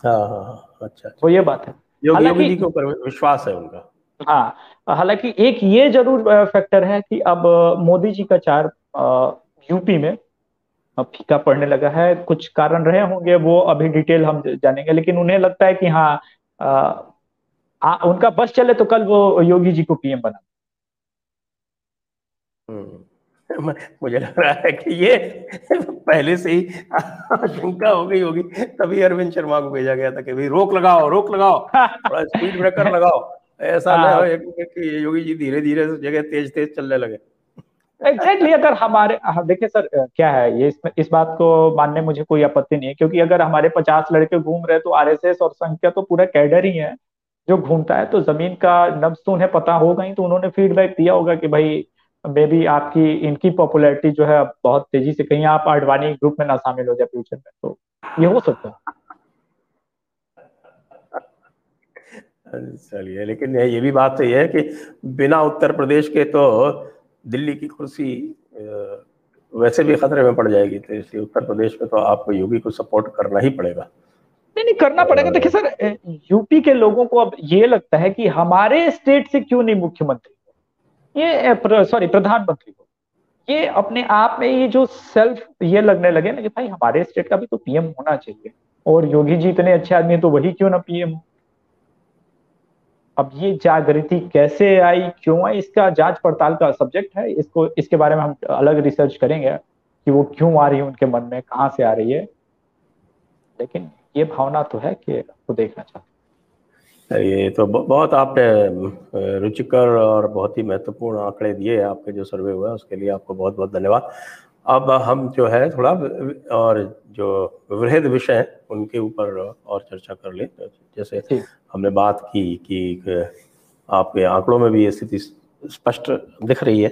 हाँ हाँ अच्छा, तो ये बात है, योगी जी के ऊपर विश्वास है उनका। हाँ, हालांकि एक ये जरूर फैक्टर है कि अब मोदी जी का चार यूपी में फीका पड़ने लगा है। कुछ कारण रहे होंगे, वो अभी डिटेल हम जानेंगे, लेकिन उन्हें लगता है कि हाँ आ, आ, उनका बस चले तो कल वो योगी जी को पीएम बना। मुझे लग रहा है कि ये पहले से ही शंका हो गई होगी, तभी अरविंद शर्मा को भेजा गया था कि भाई रोक लगाओ, रोक लगाओ, थोड़ा स्पीड ब्रेकर लगाओ, ऐसा ना हो कि योगी जी धीरे धीरे जगह तेज तेज चलने लगे। एग्जैक्टली, अगर हमारे हाँ, देखिए सर क्या है, ये इस, इस बात को मानने मुझे कोई आपत्ति नहीं है, क्योंकि अगर हमारे पचास लड़के घूम रहे तो आरएसएस और संघ का तो पूरा कैडर ही है जो घूमता है, तो जमीन का नब्ज तो उन्हें पता होगा ही, तो उन्होंने फीडबैक दिया होगा कि भाई मे बी आपकी इनकी पॉपुलैरिटी जो है बहुत तेजी से, कहीं आप आडवाणी ग्रुप में ना शामिल हो जाए फ्यूचर में, तो ये हो सकता है। चलिए, लेकिन ये भी बात सही है कि बिना उत्तर प्रदेश के तो दिल्ली की कुर्सी वैसे भी खतरे में पड़ जाएगी, तो इसलिए उत्तर प्रदेश में तो आपको योगी को सपोर्ट करना ही पड़ेगा। नहीं नहीं, करना पड़ेगा। देखिए सर, यूपी के लोगों को अब ये लगता है कि हमारे स्टेट से क्यों नहीं मुख्यमंत्री, ये सॉरी प्रधानमंत्री को, ये अपने आप में ये जो सेल्फ ये लगने लगे ना कि भाई हमारे स्टेट का भी तो पीएम होना चाहिए, और योगी जी इतने अच्छे आदमी है तो वही क्यों ना पीएम हो। अब ये जागृति कैसे आई, क्यों आई, इसका जांच पड़ताल का सब्जेक्ट है, इसको इसके बारे में हम अलग रिसर्च करेंगे कि वो क्यों आ रही है उनके मन में, कहाँ से आ रही है, लेकिन ये भावना तो है कि वो देखना चाहते। ये तो बहुत आपने रुचिकर और बहुत ही महत्वपूर्ण आंकड़े दिए, आपके जो सर्वे हुआ उसके लिए आपको बहुत बहुत धन्यवाद। अब हम जो है थोड़ा और जो विविध विषय हैं उनके ऊपर और चर्चा कर लें, जैसे हमने बात की कि आपके आंकड़ों में भी ये स्थिति स्पष्ट दिख रही है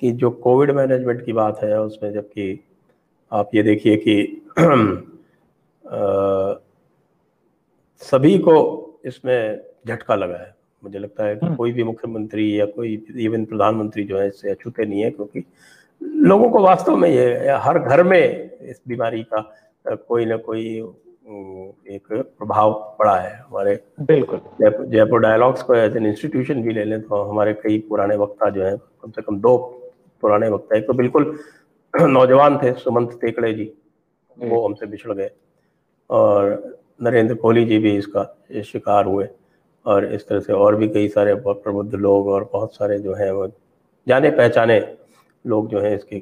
कि जो कोविड मैनेजमेंट की बात है उसमें, जबकि आप ये देखिए कि आ, सभी को इसमें झटका लगा है। मुझे लगता है कि कोई भी मुख्यमंत्री या कोई इवन प्रधानमंत्री जो है इससे अछूते नहीं है, क्योंकि लोगों को वास्तव में ये हर घर में इस बीमारी का कोई ना कोई एक प्रभाव पड़ा है। हमारे बिल्कुल जयपुर डायलॉग्स को एज एन इंस्टीट्यूशन भी ले लें तो हमारे कई पुराने वक्ता जो हैं, कम से कम दो पुराने वक्ता, एक तो बिल्कुल नौजवान थे सुमंत तेकड़े जी, वो हमसे बिछड़ गए, और नरेंद्र कोहली जी भी इसका शिकार हुए, और इस तरह से और भी कई सारे प्रबुद्ध लोग और बहुत सारे जो हैं वो जाने पहचाने लोग जो हैं इसके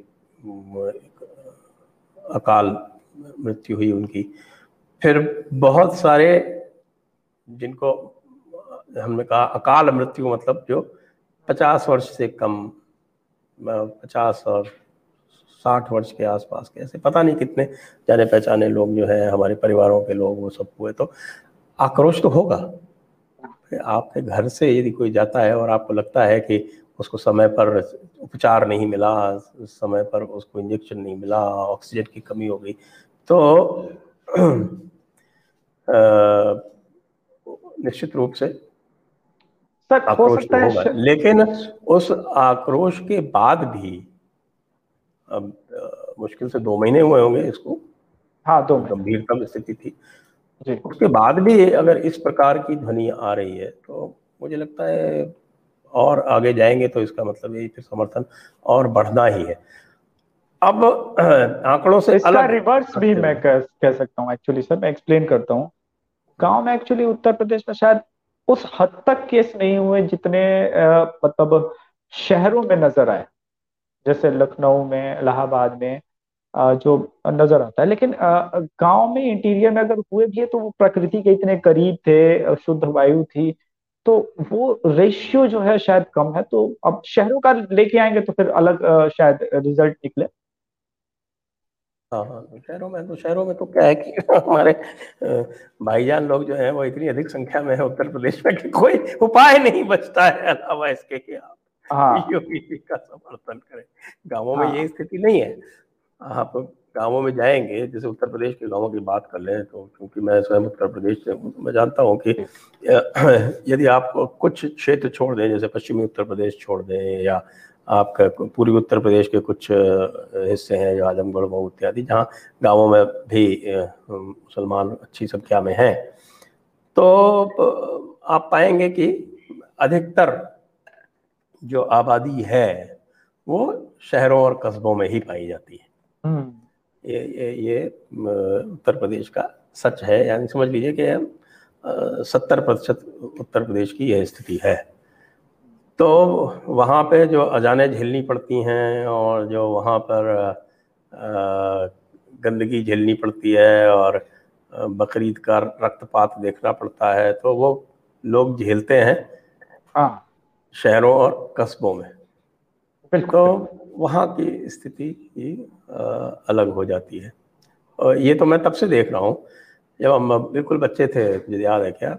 अकाल मृत्यु हुई उनकी। फिर बहुत सारे जिनको हमने कहा अकाल मृत्यु मतलब जो पचास वर्ष से कम, पचास और साठ वर्ष के आसपास के, ऐसे पता नहीं कितने जाने पहचाने लोग जो हैं हमारे परिवारों के लोग वो सब हुए, तो आक्रोश तो होगा। आपके घर से यदि कोई जाता है और आपको लगता है कि उसको समय पर उपचार नहीं मिला, समय पर उसको इंजेक्शन नहीं मिला, ऑक्सीजन की कमी हो गई, तो आ, निश्चित रूप से आक्रोश तो होगा। लेकिन उस आक्रोश के बाद भी अब मुश्किल से दो महीने हुए होंगे इसको, हाँ दो गंभीरतम स्थिति थी, उसके बाद भी अगर इस प्रकार की ध्वनि आ रही है तो मुझे लगता है और आगे जाएंगे तो इसका मतलब ये फिर समर्थन और बढ़ना ही है। अब आंकड़ों से अलग रिवर्स भी मैं कह सकता हूँ, एक्चुअली सर मैं एक्सप्लेन करता हूँ। गाँव में एक्चुअली उत्तर प्रदेश में शायद उस हद तक केस नहीं हुए जितने मतलब शहरों में नजर आए, जैसे लखनऊ में, इलाहाबाद में जो नजर आता है, लेकिन गांव में इंटीरियर में अगर हुए भी है तो वो प्रकृति के इतने करीब थे, शुद्ध वायु थी, तो वो रेशियो जो है शायद कम है। तो अब शहरों का लेके आएंगे तो फिर अलग शायद रिजल्ट निकले। हाँ, शहरों में तो शहरों में तो क्या है कि हमारे भाईजान लोग जो हैं वो इतनी अधिक संख्या में है उत्तर प्रदेश में कि कोई उपाय नहीं बचता है अलावा इसके कि आप हाँ। योगी का समर्थन करें। गांवों में हाँ। ये स्थिति नहीं है। आप गांवों में जाएंगे, जैसे उत्तर प्रदेश के गांवों की बात कर लें तो क्योंकि मैं स्वयं उत्तर प्रदेश से मैं जानता हूँ कि यदि आप कुछ क्षेत्र छोड़ दें, जैसे पश्चिमी उत्तर प्रदेश छोड़ दें या आपका पूर्वी उत्तर प्रदेश के कुछ हिस्से हैं जो आजमगढ़ मऊ इत्यादि जहाँ गांवों में भी मुसलमान अच्छी संख्या में हैं, तो आप पाएंगे कि अधिकतर जो आबादी है वो शहरों और कस्बों में ही पाई जाती है। ये ये ये उत्तर प्रदेश का सच है, यानी समझ लीजिए कि सत्तर प्रतिशत उत्तर प्रदेश की यह स्थिति है। तो वहाँ पे जो अजाने झेलनी पड़ती हैं और जो वहाँ पर गंदगी झेलनी पड़ती है और बकरीद का रक्तपात देखना पड़ता है, तो वो लोग झेलते हैं हाँ शहरों और कस्बों में। तो वहाँ की स्थिति ही अलग हो जाती है। और ये तो मैं तब से देख रहा हूँ, जब हम बिल्कुल बच्चे थे, मुझे याद है क्या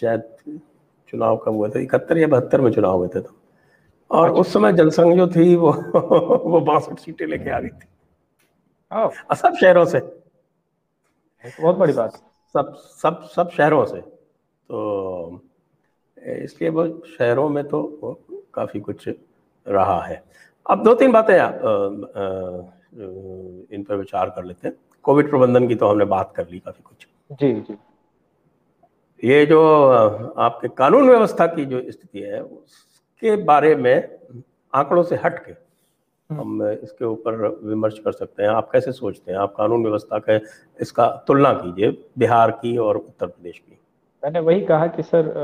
शायद चुनाव कब हुआ था, इकहत्तर या बहत्तर में चुनाव हुए थे तो, और अच्छा। उस समय जनसंघ जो थी वो वो बासठ सीटें लेके आ गई थी सब शहरों से, बहुत बड़ी बात, सब सब सब शहरों से। तो इसलिए वो शहरों में तो काफ़ी कुछ रहा है। अब दो तीन बातें आप इन पर विचार कर लेते हैं। कोविड प्रबंधन की तो हमने बात कर ली काफ़ी कुछ। जी जी, ये जो आपके कानून व्यवस्था की जो स्थिति है उसके बारे में आंकड़ों से हट के हम इसके ऊपर विमर्श कर सकते हैं। आप कैसे सोचते हैं? आप कानून व्यवस्था के इसका तुलना कीजिए बिहार की और उत्तर प्रदेश की। मैंने वही कहा कि सर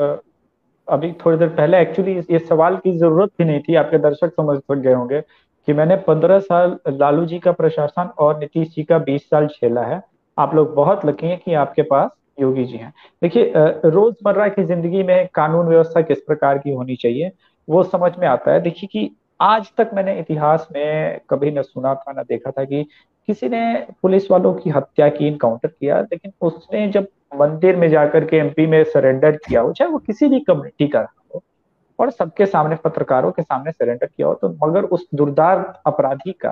अभी थोड़ी देर पहले एक्चुअली ये सवाल की जरूरत भी नहीं थी, आपके दर्शक समझ गए होंगे कि मैंने पंद्रह साल लालू जी का प्रशासन और नीतीश जी का बीस साल झेला है। आप लोग बहुत लकी हैं कि आपके पास योगी जी हैं। देखिए रोजमर्रा की जिंदगी में कानून व्यवस्था किस प्रकार की होनी चाहिए वो समझ में आता है। देखिए कि आज तक मैंने इतिहास में कभी न सुना था न देखा था कि किसी ने पुलिस वालों की हत्या की, इनकाउंटर किया, लेकिन उसने जब मंदिर में जाकर के एमपी में सरेंडर किया हो, चाहे वो किसी भी कम्युनिटी का हो और सबके सामने पत्रकारों के सामने सरेंडर किया हो, तो मगर उस दुर्दार अपराधी का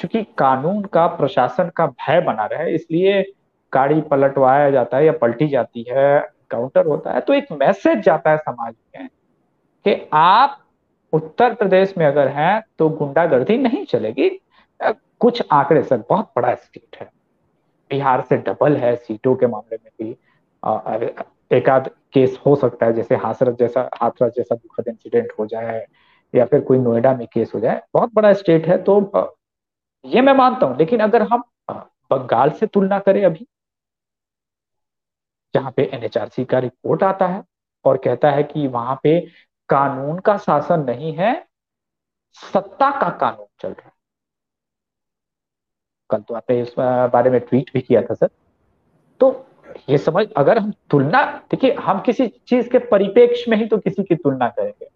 चूंकि कानून का प्रशासन का भय बना रहा है इसलिए गाड़ी पलटवाया जाता है या पलटी जाती है, काउंटर होता है। तो एक मैसेज जाता है समाज में कि आप उत्तर प्रदेश में अगर हैं तो गुंडागर्दी नहीं चलेगी। कुछ आंकड़े सर, बहुत बड़ा स्टेट है, बिहार से डबल है सीटों के मामले में भी। एक आध केस हो सकता है जैसे हाथरस जैसा हाथरस जैसा दुखद इंसिडेंट हो जाए या फिर कोई नोएडा में केस हो जाए, बहुत बड़ा स्टेट है तो ये मैं मानता हूँ। लेकिन अगर हम बंगाल से तुलना करें अभी जहाँ पे एन एच आर सी का रिपोर्ट आता है और कहता है कि वहां पे कानून का शासन नहीं है, सत्ता का कानून चल रहा है। कल तो आपने इस बारे में ट्वीट भी किया था सर। तो ये समझ, अगर हम तुलना, देखिए हम किसी चीज के परिपेक्ष में ही तो किसी की तुलना करेंगे।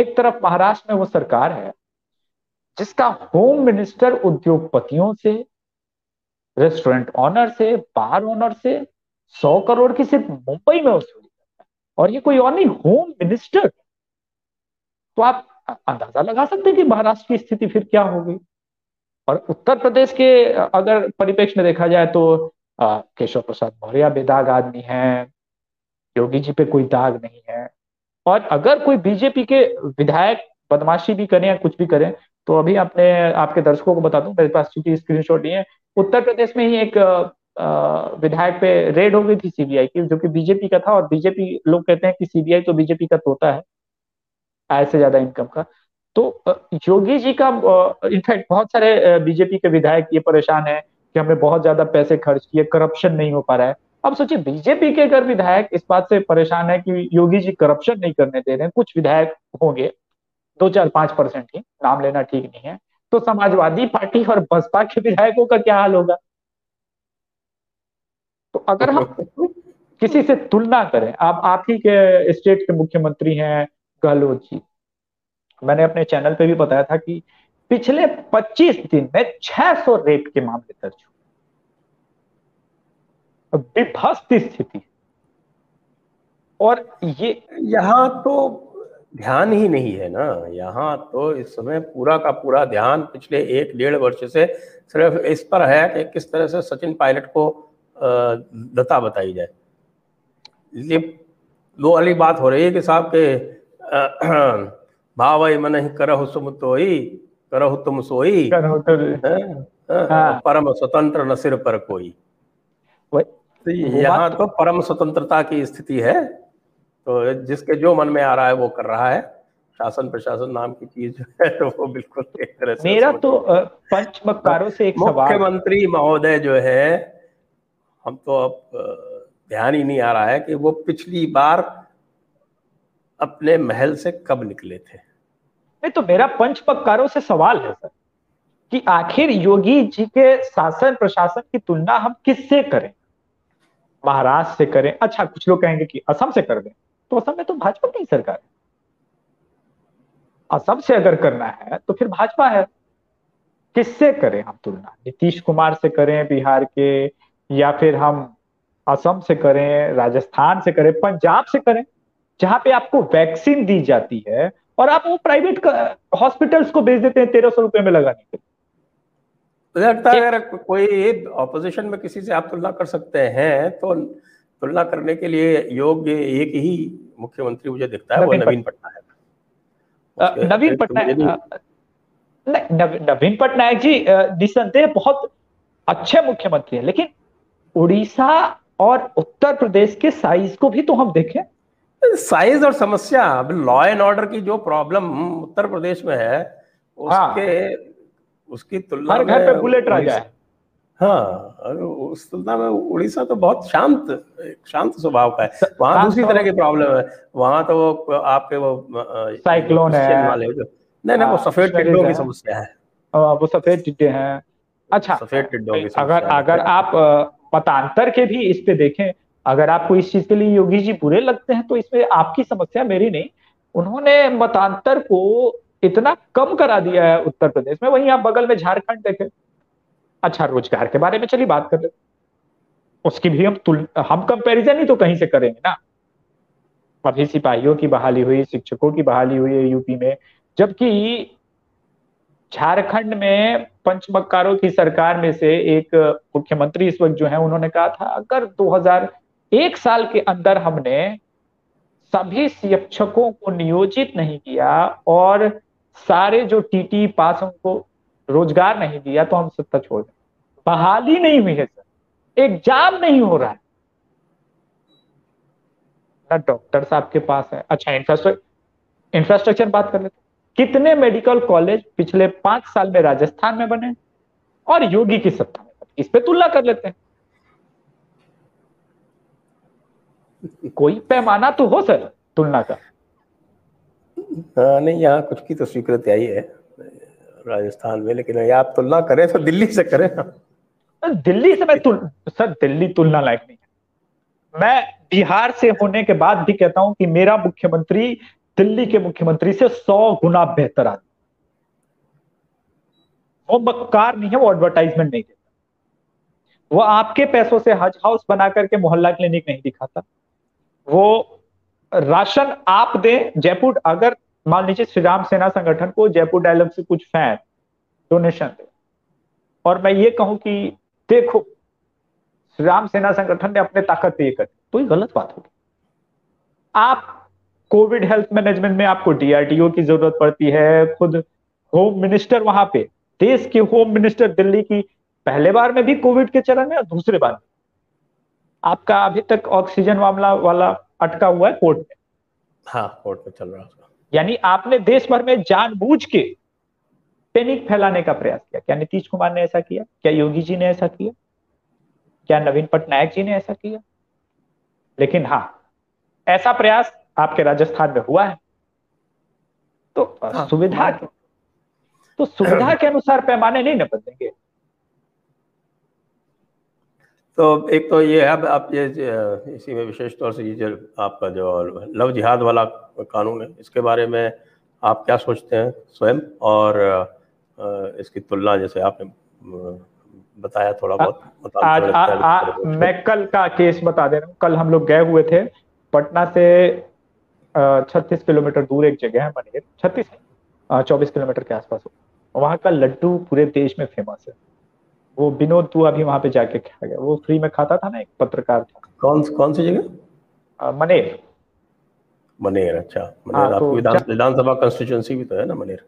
एक तरफ महाराष्ट्र में वो सरकार है जिसका होम मिनिस्टर उद्योगपतियों से, रेस्टोरेंट ऑनर से, बार ऑनर से सौ करोड़ की सिर्फ मुंबई में वसूली करता है, और ये कोई और नहीं, होम मिनिस्टर। तो आप अंदाजा लगा सकते हैं कि महाराष्ट्र की स्थिति फिर क्या होगी। और उत्तर प्रदेश के अगर परिप्रेक्ष्य में देखा जाए तो केशव प्रसाद मौर्य बेदाग आदमी हैं, योगी जी पे कोई दाग नहीं है, और अगर कोई बीजेपी के विधायक बदमाशी भी करें या कुछ भी करें तो अभी आपने आपके दर्शकों को बता दूं, मेरे पास चूंकि स्क्रीनशॉट नहीं है, उत्तर प्रदेश में ही एक विधायक पे रेड हो गई थी सी बी आई की, जो कि बीजेपी का था, और बीजेपी लोग कहते हैं कि सी बी आई तो बीजेपी का तोता है, आय से ज्यादा इनकम का। तो योगी जी का, इनफैक्ट बहुत सारे बीजेपी के विधायक ये परेशान है कि हमने बहुत ज्यादा पैसे खर्च किए, करप्शन नहीं हो पा रहा है। अब सोचिए बीजेपी के अगर विधायक इस बात से परेशान है कि योगी जी करप्शन नहीं करने दे रहे हैं, कुछ विधायक होंगे दो चार पांच परसेंट ही, नाम लेना ठीक नहीं है, तो समाजवादी पार्टी और बसपा के विधायकों का क्या हाल होगा। तो अगर हम किसी से तुलना करें, आप आप ही के स्टेट के मुख्यमंत्री हैं गहलोत जी, मैंने अपने चैनल पे भी बताया था कि पिछले पच्चीस दिन में छह सौ रेप के मामले दर्ज हुए। विभत्स स्थिति। और ये यहाँ तो ध्यान ही नहीं है ना, यहाँ तो इस समय पूरा का पूरा ध्यान पिछले एक डेढ़ वर्ष से सिर्फ इस पर है कि किस तरह से सचिन पायलट को दता बताई जाए। ये दो अलग बात हो रही है कि साहब के भावई मन ही करहु सुम तोई करहु तुम सोई परम स्वतंत्र न सिर पर कोई। तो यहाँ तो परम स्वतंत्रता की स्थिति है, तो जिसके जो मन में आ रहा है वो कर रहा है। शासन प्रशासन नाम की चीज जो है तो वो बिल्कुल एक तरह से मेरा तो पंचमकारों से एक सवाल, मुख्यमंत्री महोदय जो है, हम तो अब ध्यान ही नहीं आ रहा है कि वो पिछली बार अपने महल से कब निकले थे। नहीं तो मेरा पंचमकारों से सवाल है सर कि आखिर योगी जी के शासन प्रशासन की तुलना हम किससे करें? महाराष्ट्र से करें, अच्छा कुछ लोग कहेंगे कि असम से कर दें, तो असम में तो भाजपा की सरकार है। असम से अगर करना है तो फिर भाजपा है। किससे करें हम तुलना? नीतीश कुमार से करें बिहार के, या फिर हम असम से करें, राजस्थान से करें, पंजाब से करें, जहां पे आपको वैक्सीन दी जाती है और आप वो प्राइवेट हॉस्पिटल्स को भेज देते हैं तेरह सौ रुपए में लगाने के लिए। लगता है अगर कोई ऑपोजिशन में किसी से आप तुलना कर सकते हैं तो तुलना करने के लिए योग्य एक ही मुख्यमंत्री मुझे दिखता है, वो नवीन पटनायक। नवीन पटनायक नवीन पटनायक जी निसंदेह बहुत अच्छे मुख्यमंत्री हैं, लेकिन उड़ीसा और उत्तर प्रदेश के साइज को भी तो हम देखें। साइज और समस्या, लॉ एंड ऑर्डर की जो प्रॉब्लम उत्तर प्रदेश में है उसके उसकी तुलना हर घर पे बुलेट राजा है। हाँ, और उस तुलना में उड़ीसा तो बहुत शांत शांत स्वभाव का है। वहाँ दूसरी तरह की प्रॉब्लम है, वहाँ तो वो आपके वो साइक्लोन है, नहीं नहीं वो सफेद टिड्डों की समस्या है, वो सफेद टिड्डे हैं। अच्छा, सफेद टिड्डों की अगर अगर आप पतांतर के भी इस पे देखें, अगर आपको इस चीज के लिए योगी जी बुरे लगते हैं तो इसमें आपकी समस्या मेरी नहीं। उन्होंने मतांतर को इतना कम करा दिया है उत्तर प्रदेश में, वहीं आप बगल में झारखंड देखें। अच्छा, रोजगार के बारे में चलिए बात कर ले, उसकी भी हम तुलना हम कंपैरिजन ही तो कहीं से करेंगे ना। अभी सिपाहियों की बहाली हुई, शिक्षकों की बहाली हुई है यूपी में, जबकि झारखंड में पंचमकारों की सरकार में से एक मुख्यमंत्री इस वक्त जो है उन्होंने कहा था अगर दो हजार एक साल के अंदर हमने सभी शिक्षकों को नियोजित नहीं किया और सारे जो टीटी पास उनको रोजगार नहीं दिया तो हम सत्ता छोड़ दें। बहाली नहीं हुई है सर, एग्जाम नहीं हो रहा है, ना डॉक्टर साहब के पास है। अच्छा, इंफ्रास्ट्रक्चर इंफ्रास्ट्रक्चर बात कर लेते हैं। कितने मेडिकल कॉलेज पिछले पांच साल में राजस्थान में बने और योगी की सत्ता में बने, इस पे तुलना कर लेते हैं। कोई पैमाना तो हो सर तुलना का। हाँ, नहीं यहाँ कुछ की तो स्वीकृति आई है राजस्थान में, लेकिन आप तुलना करें तो दिल्ली से करें। दिल्ली से मैं तुल... सर दिल्ली तुलना लायक नहीं है। मैं बिहार से होने के बाद भी कहता हूं कि मेरा मुख्यमंत्री दिल्ली के मुख्यमंत्री से सौ गुना बेहतर आदमी। वो मक्कार नहीं है, वो एडवर्टाइजमेंट नहीं देता, वो आपके पैसों से हज हाउस बना करके मोहल्ला क्लिनिक नहीं दिखाता, वो राशन आप दें। जयपुर, अगर मान लीजिए श्रीराम सेना संगठन को जयपुर डायलॉग से कुछ फैन डोनेशन दे और मैं ये कहूं कि देखो श्रीराम सेना संगठन ने अपने ताकत से ये कर, तो ये गलत बात होगी। आप कोविड हेल्थ मैनेजमेंट में आपको डीआरडीओ की जरूरत पड़ती है, खुद होम मिनिस्टर वहां पे, देश के होम मिनिस्टर दिल्ली की, पहले बार में भी कोविड के चरण में और दूसरे बार में। आपका अभी तक ऑक्सीजन मामला वाला अटका हुआ है कोर्ट में। हाँ, कोर्ट में चल रहा है। यानी आपने देश भर में जानबूझ के पैनिक फैलाने का प्रयास किया। क्या नीतीश कुमार ने ऐसा किया? क्या योगी जी ने ऐसा किया? क्या नवीन पटनायक जी ने ऐसा किया? लेकिन हाँ, ऐसा प्रयास आपके राजस्थान में हुआ है। तो हाँ, सुविधा तो सुविधा के अनुसार पैमाने नहीं न बदलेंगे। तो एक तो ये है, आप ये इसी में विशेष तौर से ये जो आपका जो लव जिहाद वाला कानून है, इसके बारे में आप क्या सोचते हैं स्वयं, और इसकी तुलना जैसे आपने बताया थोड़ा बहुत। आज आ, आ, मैं कल का केस बता दे रहा हूँ। कल हम लोग गए हुए थे पटना से छत्तीस किलोमीटर दूर एक जगह है मनेर, छत्तीस चौबीस किलोमीटर के आसपास हो। वहाँ का लड्डू पूरे देश में फेमस है। वो विनोद दुआ भी वहाँ पे जाके खा गया, वो फ्री में खाता था ना, एक पत्रकार था। कौन कौन सी जगह? मनेर। मनेर, अच्छा। मनेर आपकी विधानसभा कंस्टिट्यूएंसी भी तो है ना मनेर।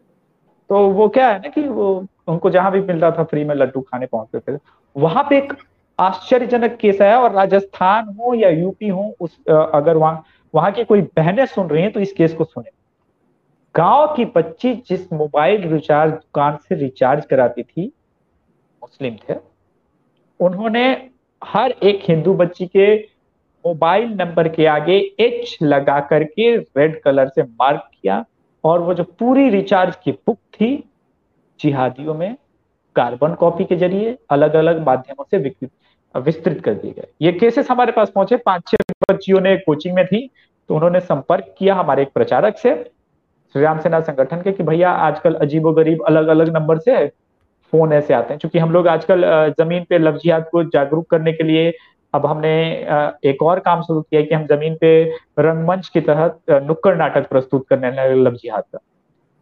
तो वो क्या है ना कि वो उनको जहाँ भी मिल रहा था फ्री में लड्डू खाने पहुंचते थे। वहां पे एक आश्चर्यजनक केस आया, और राजस्थान हो या यूपी हो, उस अगर वहाँ वहाँ की कोई बहनें सुन रही हैं तो इस केस को सुने। गांव की बच्ची जिस मोबाइल रिचार्ज दुकान से रिचार्ज कराती थी, मुस्लिम थे, उन्होंने हर एक हिंदू बच्ची के मोबाइल नंबर के आगे एच लगा करके रेड कलर से मार्क किया, और वो जो पूरी रिचार्ज की बुक थी जिहादियों में कार्बन कॉपी के जरिए अलग अलग माध्यमों से विस्तृत कर दिए गए। ये केसेस हमारे पास पहुंचे। पांच छह बच्चियों ने कोचिंग में थी, तो उन्होंने संपर्क किया हमारे एक प्रचारक से, श्रीराम सेना संगठन के, कि भैया आजकल अजीबोगरीब अलग अलग नंबर से फोन ऐसे आते हैं। चूंकि हम लोग आजकल जमीन पे लव जिहाद को जागरूक करने के लिए अब हमने एक और काम शुरू किया कि हम जमीन पे रंगमंच की तरह नुक्कड़ नाटक प्रस्तुत करने लगे लव जिहाद का।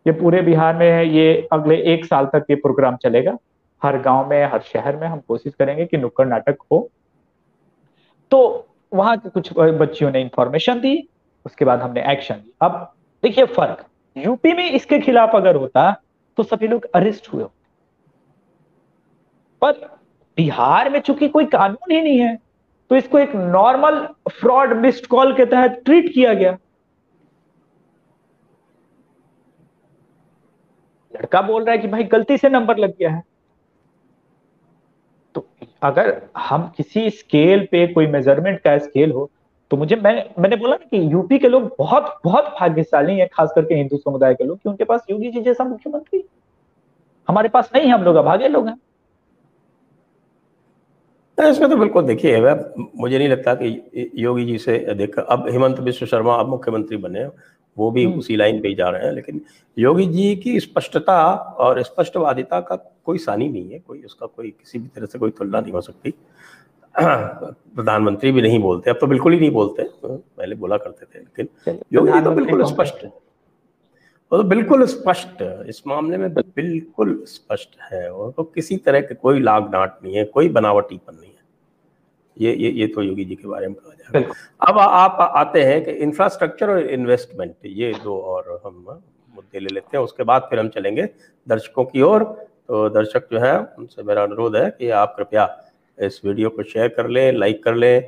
ये पूरे बिहार में है, ये अगले एक साल तक ये प्रोग्राम चलेगा। हर गांव में, हर शहर में हम कोशिश करेंगे कि नुक्कड़ नाटक हो। तो वहां के कुछ बच्चियों ने इंफॉर्मेशन दी, उसके बाद हमने एक्शन लिया। अब देखिए फर्क, यूपी में इसके खिलाफ अगर होता तो सभी लोग अरेस्ट हुए, पर बिहार में चूंकि कोई कानून ही नहीं है तो इसको एक नॉर्मल फ्रॉड मिस्ड कॉल के तहत ट्रीट किया गया। लड़का बोल रहा है कि भाई गलती से नंबर लग गया है। तो अगर हम किसी स्केल पे, कोई मेजरमेंट का स्केल हो, तो मुझे मैं मैंने बोला ना कि यूपी के लोग बहुत बहुत भाग्यशाली हैं, खास करके हिंदू समुदाय के लोग, कि उनके पास योगी जी जैसा मुख्यमंत्री। हमारे पास नहीं है, हम लोग अभागे लोग हैं। इसमें तो बिल्कुल देखिए, मुझे नहीं लगता कि योगी जी से देख, अब हेमंत बिस्वा शर्मा अब मुख्यमंत्री बने, वो भी उसी लाइन पे ही जा रहे हैं, लेकिन योगी जी की स्पष्टता और स्पष्टवादिता का कोई सानी नहीं है, कोई उसका कोई किसी भी तरह से कोई तुलना नहीं हो सकती। प्रधानमंत्री भी नहीं बोलते, अब तो बिल्कुल ही नहीं बोलते, पहले बोला करते थे, लेकिन योगी जी तो बिल्कुल स्पष्ट है, वो तो बिल्कुल स्पष्ट इस मामले में बिल्कुल स्पष्ट है, और तो किसी तरह के कोई लाग डांट नहीं है, कोई बनावटीपन नहीं है। ये ये ये तो योगी जी के बारे में कहा जाए। अब आप आते हैं कि इंफ्रास्ट्रक्चर और इन्वेस्टमेंट, ये दो और हम मुद्दे ले लेते हैं, उसके बाद फिर हम चलेंगे दर्शकों की ओर। तो दर्शक जो है उनसे मेरा अनुरोध है कि आप कृपया इस वीडियो को शेयर कर लें, लाइक कर लें,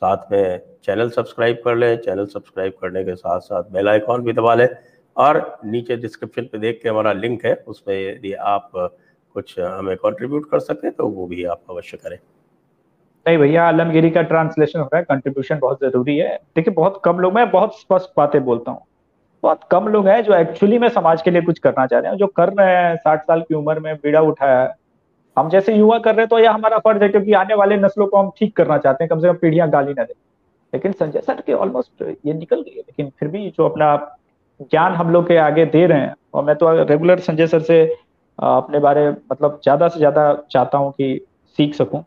साथ में चैनल सब्सक्राइब कर लें। चैनल सब्सक्राइब करने के साथ साथ बेल आइकॉन भी दबा लें, और नीचे डिस्क्रिप्शन पे देख के हमारा लिंक है, उसमें यदि आप कुछ हमें कंट्रीब्यूट कर सकते हैं तो वो भी आप अवश्य करें। नहीं भैया, आलमगिरी का ट्रांसलेशन हो रहा है, कंट्रीब्यूशन बहुत जरूरी है। देखिए बहुत कम लोग, मैं बहुत स्पष्ट बातें बोलता हूँ, बहुत कम लोग हैं जो एक्चुअली में समाज के लिए कुछ करना चाह रहे हैं। जो कर रहे हैं, साठ साल की उम्र में बीड़ा उठाया है, हम जैसे युवा कर रहे हैं, तो यह हमारा फर्ज है, क्योंकि आने वाले नस्लों को हम ठीक करना चाहते हैं, कम से कम पीढ़ियां गाली ना दे। लेकिन संजय सर के ऑलमोस्ट ये निकल गई, लेकिन फिर भी जो अपना ज्ञान हम लोग के आगे दे रहे हैं, और मैं तो रेगुलर संजय सर से अपने बारे मतलब ज्यादा से ज्यादा चाहता हूँ कि सीख सकूं।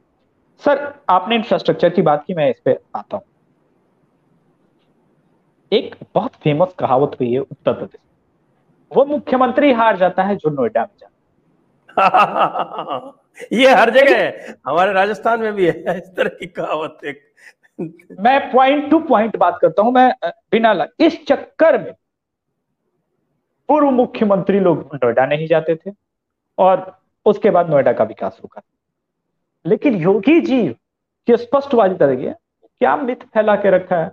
सर आपने इंफ्रास्ट्रक्चर की बात की, मैं इस पे आता हूँ। एक बहुत फेमस कहावत हुई है उत्तर प्रदेश, वो मुख्यमंत्री हार जाता है जो नोएडा में जाता है। ये हर जगह है, हमारे राजस्थान में भी है इस तरह की कहावत। एक मैं पॉइंट टू पॉइंट बात करता हूं, मैं बिना लग, इस चक्कर में पूर्व मुख्यमंत्री लोग नोएडा नहीं जाते थे, और उसके बाद नोएडा का विकास रुका। लेकिन योगी जी के स्पष्टवादिता देखिए, क्या मिथ फैला के रखा है,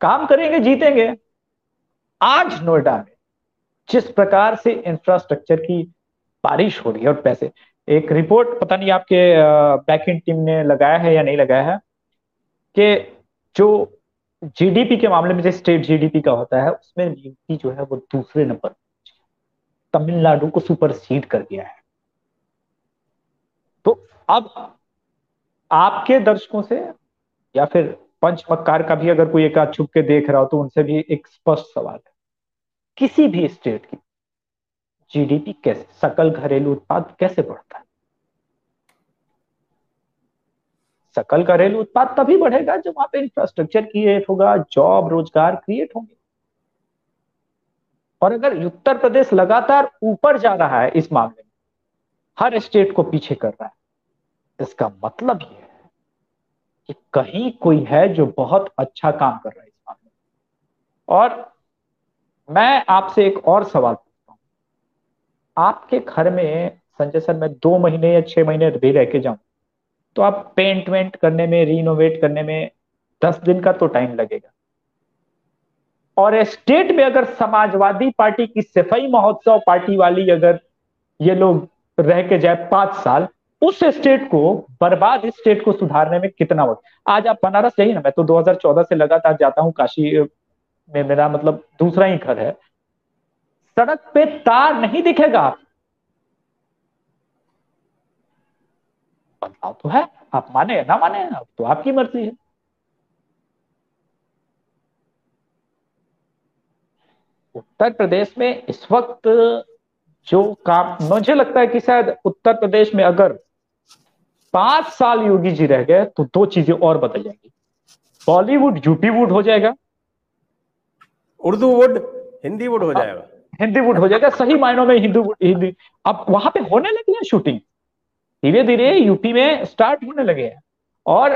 काम करेंगे जीतेंगे। आज नोएडा में जिस प्रकार से इंफ्रास्ट्रक्चर की बारिश हो रही है, और पैसे, एक रिपोर्ट पता नहीं आपके बैकएंड टीम ने लगाया है या नहीं लगाया है, कि जो जीडीपी के मामले में जो स्टेट जीडीपी का होता है, उसमें यूपी जो है वो दूसरे नंबर पर, तमिलनाडु को सुपरसीड कर गया है। तो अब आपके दर्शकों से या फिर पंचमकार का भी अगर कोई एक आध छुप के देख रहा हो, तो उनसे भी एक स्पष्ट सवाल है, किसी भी स्टेट की जीडीपी कैसे, सकल घरेलू उत्पाद कैसे बढ़ता है? सकल घरेलू उत्पाद तभी बढ़ेगा जब वहां पे इंफ्रास्ट्रक्चर क्रिएट होगा, जॉब रोजगार क्रिएट होंगे। और अगर उत्तर प्रदेश लगातार ऊपर जा रहा है इस मामले में, हर स्टेट को पीछे कर रहा है, इसका मतलब ये है कि कहीं कोई है जो बहुत अच्छा काम कर रहा है इस मामले में। और मैं आपसे एक और सवाल पूछता हूं, आपके घर में संजय सर मैं दो महीने या छह महीने भी रह के जाऊं तो आप पेंट वेंट करने में, रिनोवेट करने में दस दिन का तो टाइम लगेगा। और स्टेट में अगर समाजवादी पार्टी की सफाई महोत्सव पार्टी वाली अगर ये लोग रह के जाए पांच साल, उस स्टेट को बर्बाद स्टेट को सुधारने में कितना वक्त। आज आप बनारस जाइए ना, मैं तो दो हज़ार चौदह से लगातार जाता हूँ, काशी में मेरा मतलब दूसरा ही घर है, सड़क पे तार नहीं दिखेगा। आप बदलाव तो है, आप माने ना माने आप तो आपकी मर्जी है। उत्तर प्रदेश में इस वक्त जो काम, मुझे लगता है कि शायद उत्तर प्रदेश में अगर पांच साल योगी जी रह गए तो दो चीजें और बदल जाएंगी, बॉलीवुड यूपी वुड हो जाएगा, उर्दू वुड हिंदी वुड हो जाएगा, हिंदी वुड हो जाएगा सही मायनों में हिंदू हिंदी। अब वहां पे होने लगी है शूटिंग, धीरे धीरे यूपी में स्टार्ट होने लगे हैं। और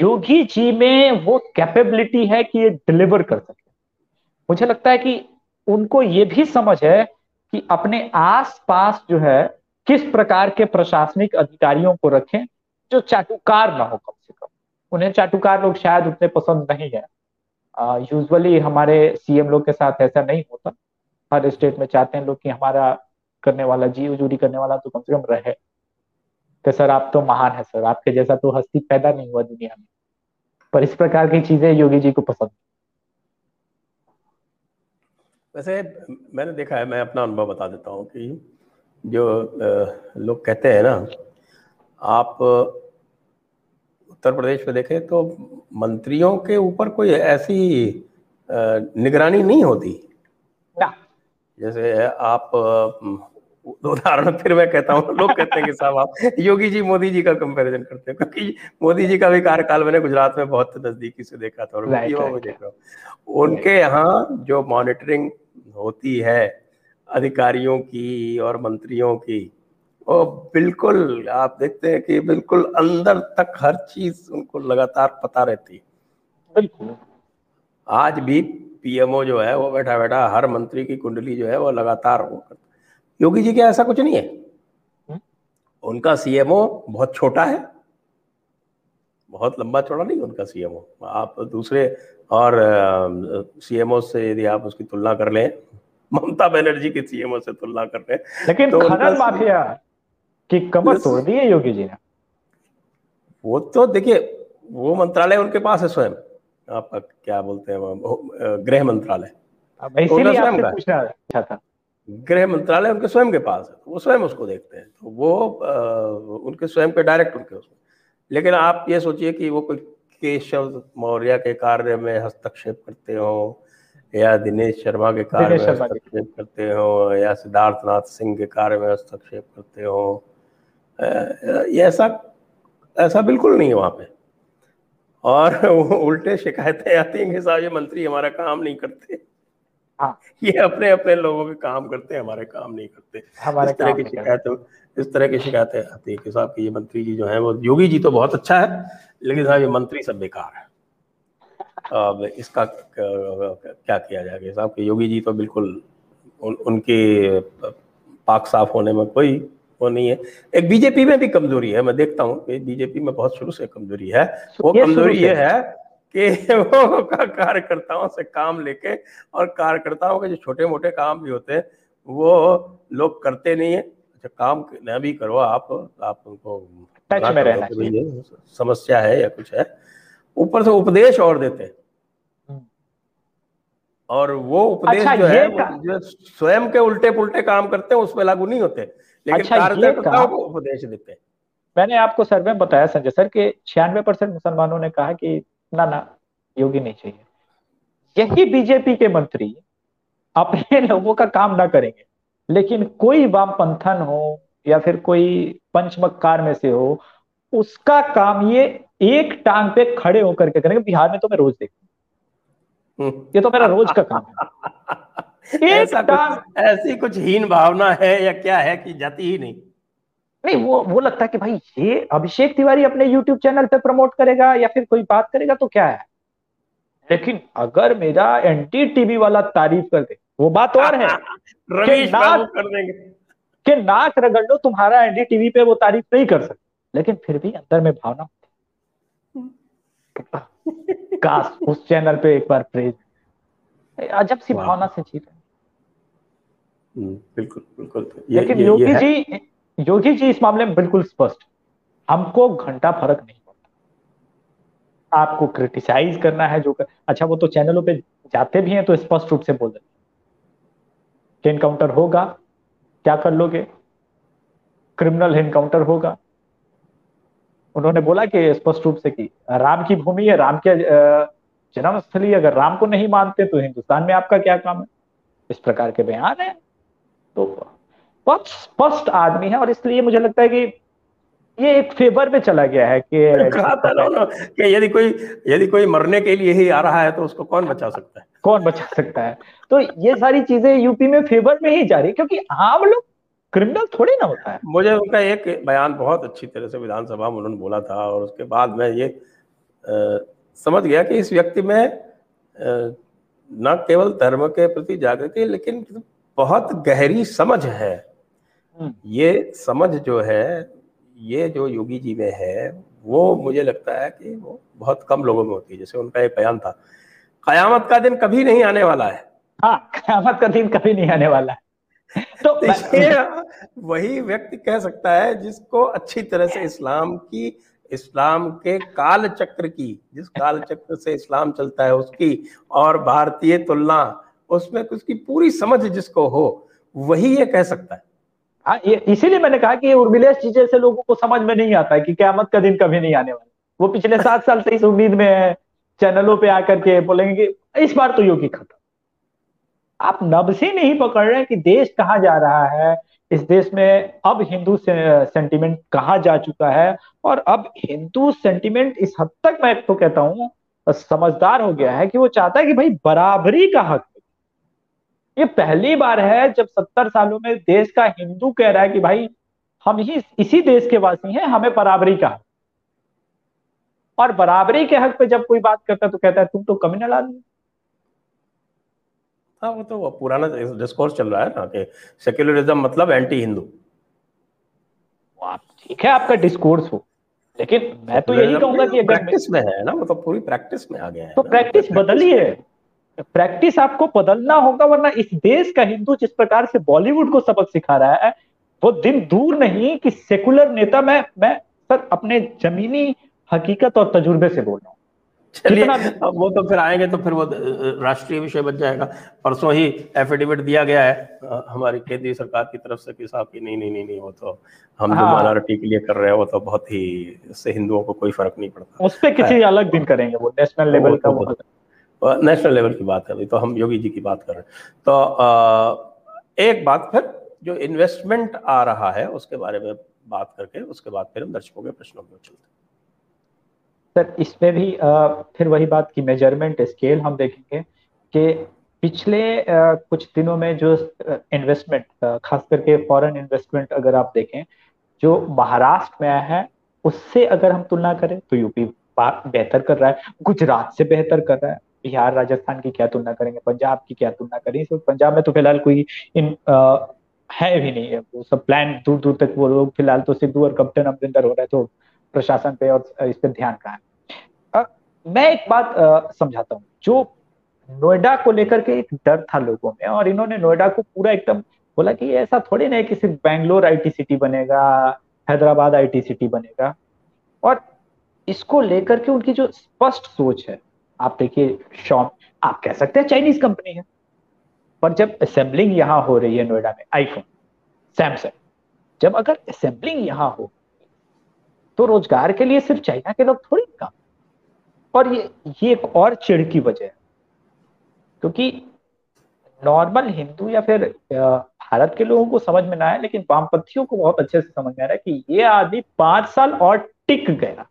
योगी जी में वो कैपेबिलिटी है कि ये डिलीवर कर सके। मुझे लगता है कि उनको ये भी समझ है कि अपने आसपास जो है किस प्रकार के प्रशासनिक अधिकारियों को रखें जो चाटुकार ना हो। कम से कम उन्हें चाटुकार लोग शायद उतने पसंद नहीं है। यूजुअली हमारे सीएम लोग के साथ ऐसा नहीं होता, हर स्टेट में चाहते हैं लोग कि हमारा करने वाला, जी उजूरी करने वाला तो कम से कम रहे। तो सर आप तो महान है सर, आपके जैसा तो हस्ती पैदा नहीं हुआ दुनिया में। पर इस प्रकार की चीजें योगी जी को पसंद। वैसे मैंने देखा है, मैं अपना अनुभव बता देता हूँ कि जो लोग कहते हैं ना, आप उत्तर प्रदेश में देखें तो मंत्रियों के ऊपर कोई ऐसी निगरानी नहीं होती ना। जैसे आप उदाहरण, फिर मैं कहता हूँ, लोग कहते हैं कि साहब आप योगी जी मोदी जी का कंपैरिजन करते हैं, क्योंकि मोदी जी का भी कार्यकाल मैंने गुजरात में बहुत नजदीकी से देखा था और वीडियो में देख रहा हूँ। उनके यहाँ जो मॉनिटरिंग होती है अधिकारियों की और मंत्रियों की, वो बिल्कुल आप देखते हैं कि बिल्कुल अंदर तक हर चीज उनको लगातार पता रहती है। आज भी पीएमओ जो है वो बैठा बैठा हर मंत्री की कुंडली जो है वो लगातार वो करता। योगी जी क्या ऐसा कुछ नहीं है हुँ? उनका सीएमओ बहुत छोटा है, बहुत लंबा चौड़ा नहीं उनका सीएमओ। आप दूसरे और सीएमओ से यदि आप उसकी तुलना कर लें, ममता बनर्जी के सीएमओ से तुलना कर लें, लेकिन तो खनन माफिया की कमर तोड़ दी है योगी जी ने। वो तो देखिए, वो मंत्रालय उनके पास है स्वयं, आपका क्या बोलते हैं गृह मंत्रालय, गृह मंत्रालय उनके स्वयं के पास है, वो स्वयं उसको देखते हैं, तो वो आ, उनके स्वयं के डायरेक्ट उनके उसमें। लेकिन आप ये सोचिए कि वो कोई केशव मौर्य के कार्य में हस्तक्षेप करते हो, या दिनेश शर्मा के कार्य में हस्तक्षेप करते हो, या सिद्धार्थ नाथ सिंह के कार्य में हस्तक्षेप करते हो, ऐसा ऐसा बिल्कुल नहीं है वहाँ पे। और उल्टे शिकायतें आती हैं कि साहब ये मंत्री हमारा काम नहीं करते, ये अपने अपने लोगों के काम करते हैं, हमारे काम नहीं करते। हमारे इस तरह की शिकायतें इस तरह की शिकायतें आती है कि साहब ये मंत्री जी जो है वो, योगी जी तो बहुत अच्छा है लेकिन साहब ये मंत्री सब बेकार है। अब इसका क्या किया जाएगा साहब कि योगी जी तो बिल्कुल उन, उनके पाक साफ होने में कोई वो नहीं है। एक बीजेपी में भी कमजोरी है, मैं देखता हूँ कि बीजेपी में बहुत शुरू से कमजोरी है। वो कमजोरी ये है कि वो कार्यकर्ताओं से काम लेके, और कार्यकर्ताओं के जो छोटे मोटे काम भी होते हैं वो लोग करते नहीं है। अच्छा काम ना भी करो आप, आप उनको टच में रहना चाहिए, समस्या है या कुछ है। ऊपर से उपदेश और देते हैं, और वो उपदेश अच्छा, जो है जो स्वयं के उल्टे पुल्टे काम करते हैं उसमें लागू नहीं होते, लेकिन अच्छा, कार्यकर्ताओं को उपदेश देते हैं। मैंने आपको सर्वे में बताया संजय सर के छियानवे परसेंट मुसलमानों ने कहा कि ना ना योगी नहीं चाहिए। यही बीजेपी के मंत्री अपने लोगों का काम ना करेंगे लेकिन कोई वामपंथन हो या फिर कोई पंचमकार में से हो, उसका काम ये एक टांग पे खड़े होकर के करेंगे। बिहार में तो मैं रोज देखूं, ये तो मेरा रोज का काम है। एक टांग, ऐसी कुछ हीन भावना है या क्या है कि जाती ही नहीं। नहीं, वो वो लगता है कि भाई ये अभिषेक तिवारी अपने YouTube चैनल पे प्रमोट करेगा या फिर कोई बात करेगा तो क्या है, लेकिन अगर मेरा एंटी टीवी वाला तारीफ कर दे वो बात और है। रमेश बाबू कर देंगे कि नाक रगड़ लो, तुम्हारा एंटी टीवी पे वो तारीफ नहीं कर सकते, लेकिन फिर भी अंदर में भावना होती काश उस चैनल पे एक बार प्रेज। अजब सी भावना से जीत। बिल्कुल बिल्कुल। लेकिन योगी जी योगी जी इस मामले में बिल्कुल स्पष्ट, हमको घंटा फर्क नहीं पड़ता, आपको क्रिटिसाइज करना है जो कर... अच्छा वो तो चैनलों पे जाते भी हैं तो स्पष्ट रूप से बोल देते हैं कि इनकाउंटर होगा, क्या कर लोगे, क्रिमिनल इनकाउंटर होगा। उन्होंने बोला कि स्पष्ट रूप से कि राम की भूमि है, राम के जन्मस्थली, अगर राम को नहीं मानते तो हिंदुस्तान में आपका क्या काम है। इस प्रकार के बयान है, तो बहुत स्पष्ट आदमी है और इसलिए मुझे लगता है कि ये एक फेवर में चला गया है कि कहा था ना कि यदि कोई यदि कोई मरने के लिए ही आ रहा है तो उसको कौन बचा सकता है, कौन बचा सकता है। तो ये सारी चीजें यूपी में फेवर में ही जा रही है, क्योंकि आम लोग क्रिमिनल थोड़ी ना होता है। मुझे उनका एक बयान बहुत अच्छी तरह से विधानसभा में उन्होंने बोला था और उसके बाद मैं ये आ, समझ गया कि इस व्यक्ति में आ, न केवल धर्म के प्रति जागृति लेकिन बहुत गहरी समझ है। ये समझ जो है, ये जो योगी जी में है, वो मुझे लगता है कि वो बहुत कम लोगों में होती है। जैसे उनका एक बयान था, कयामत का दिन कभी नहीं आने वाला है। हाँ, कयामत का दिन कभी नहीं आने वाला है। तो वही व्यक्ति कह सकता है जिसको अच्छी तरह से इस्लाम की, इस्लाम के काल चक्र की, जिस काल चक्र से इस्लाम चलता है उसकी और भारतीय तुलना, उसमें उसकी पूरी समझ जिसको हो, वही ये कह सकता है। हाँ, इसीलिए मैंने कहा कि उर्मिलेश चीजें से लोगों को समझ में नहीं आता है कि क्यामत का दिन कभी नहीं आने वाला। वो पिछले सात साल से इस उम्मीद में है, चैनलों पे आकर के बोलेंगे कि इस बार तो योगी खत्म। आप नब्ज से नहीं पकड़ रहे हैं कि देश कहाँ जा रहा है। इस देश में अब हिंदू से, सेंटिमेंट कहाँ जा चुका है और अब हिंदू सेंटिमेंट इस हद तक, मैं तो कहता हूँ, समझदार हो गया है कि वो चाहता है कि भाई बराबरी का हक। ये पहली बार है जब सत्तर सालों में देश का हिंदू कह रहा है कि भाई हम ही इसी देश के वासी हैं, हमें बराबरी का हक। और बराबरी के हक पे जब कोई बात करता है तो कहता है तुम तो कम्युनल आदमी। हाँ, वो तो वो पुराना डिस्कोर्स चल रहा है ना कि सेक्युलरिज्म मतलब एंटी हिंदू। ठीक है, आपका डिस्कोर्स हो, लेकिन मैं तो यही कहूंगा कि प्रैक्टिस में है ना, वो तो पूरी प्रैक्टिस में आ गया है। तो प्रैक्टिस बदली है, प्रैक्टिस आपको बदलना होगा, वरना इस देश का हिंदू जिस प्रकार से बॉलीवुड को सबक सिखा रहा है, वो दिन दूर नहीं कि सेकुलर नेता। मैं मैं सर अपने जमीनी हकीकत और तजुर्बे से बोल रहा हूँ। चलिए, वो तो फिर आएंगे तो फिर वो राष्ट्रीय विषय बन जाएगा। परसों ही एफिडेविट दिया गया है हमारी केंद्रीय सरकार की तरफ से कि साहब की नहीं नहीं नहीं वो तो हम हाँ। जो माइनॉरिटी के लिए कर रहे हैं वो तो बहुत ही, इससे हिंदुओं को कोई फर्क नहीं पड़ता। उस पर किसी अलग दिन करेंगे, वो नेशनल लेवल का, वो नेशनल लेवल की बात है, अभी तो हम योगी जी की बात कर रहे हैं। तो आ, एक बात फिर जो इन्वेस्टमेंट आ रहा है उसके बारे में बात करके उसके बाद फिर हम दर्शकों के प्रश्नों में चलते हैं। सर, इसमें भी आ, फिर वही बात की मेजरमेंट स्केल हम देखेंगे कि पिछले आ, कुछ दिनों में जो इन्वेस्टमेंट, खास करके फॉरेन इन्वेस्टमेंट अगर आप देखें जो महाराष्ट्र में आया है, उससे अगर हम तुलना करें तो यूपी बेहतर कर रहा है, गुजरात से बेहतर कर रहा है। बिहार, राजस्थान की क्या तुलना करेंगे, पंजाब की क्या तुलना करेंगे। तो पंजाब में तो फिलहाल कोई इन आ, है भी नहीं है, वो सब प्लान दूर दूर तक, वो लोग फिलहाल तो सिद्धू और कैप्टन अमरेंद्र हो रहे हैं, तो प्रशासन पे और इस पे ध्यान कहाँ है। आ, मैं एक बात आ, समझाता हूँ। जो नोएडा को लेकर के एक डर था लोगों में और इन्होंने नोएडा को पूरा एकदम बोला कि ऐसा थोड़ी नहीं कि सिर्फ बैंगलोर आई टी सिटी बनेगा, हैदराबाद आई टी सिटी बनेगा। और इसको लेकर के उनकी जो स्पष्ट सोच है, आप देखिए, शॉप आप कह सकते हैं चाइनीज कंपनी है, पर जब असेंबलिंग यहाँ हो रही है नोएडा में आईफोन, सैमसंग, जब अगर असेंबलिंग यहाँ हो तो रोजगार के लिए सिर्फ चाइना के लोग थोड़ी काम। और ये ये एक और चिड़ की वजह है, क्योंकि नॉर्मल हिंदू या फिर भारत के लोगों को समझ में ना आए, लेकिन वामपंथियों को बहुत अच्छे से समझ में आ रहा है कि ये आदमी पांच साल और टिक गया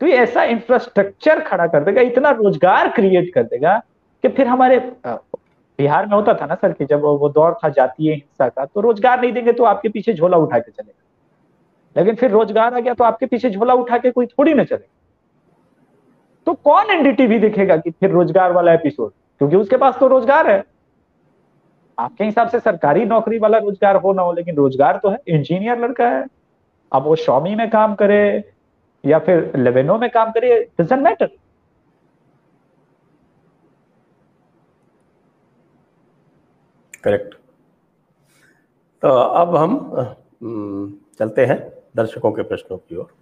तो ये ऐसा इंफ्रास्ट्रक्चर खड़ा कर देगा, इतना रोजगार क्रिएट कर देगा कि फिर हमारे बिहार में होता था ना सर कि जब वो दौर था जातीय हिंसा का, तो रोजगार नहीं देंगे तो आपके पीछे झोला उठा के चलेगा, लेकिन फिर रोजगार आ गया तो आपके पीछे झोला उठा के कोई थोड़ी ना चलेगा। तो कौन एनडीटीवी देखेगा कि फिर रोजगार वाला एपिसोड, क्योंकि उसके पास तो रोजगार है। आपके हिसाब से सरकारी नौकरी वाला रोजगार हो ना हो, लेकिन रोजगार तो है। इंजीनियर लड़का है, अब वो शॉमी में काम करे या फिर लेवेनो में काम करे, डजंट मैटर। करेक्ट। तो अब हम चलते हैं दर्शकों के प्रश्नों की ओर।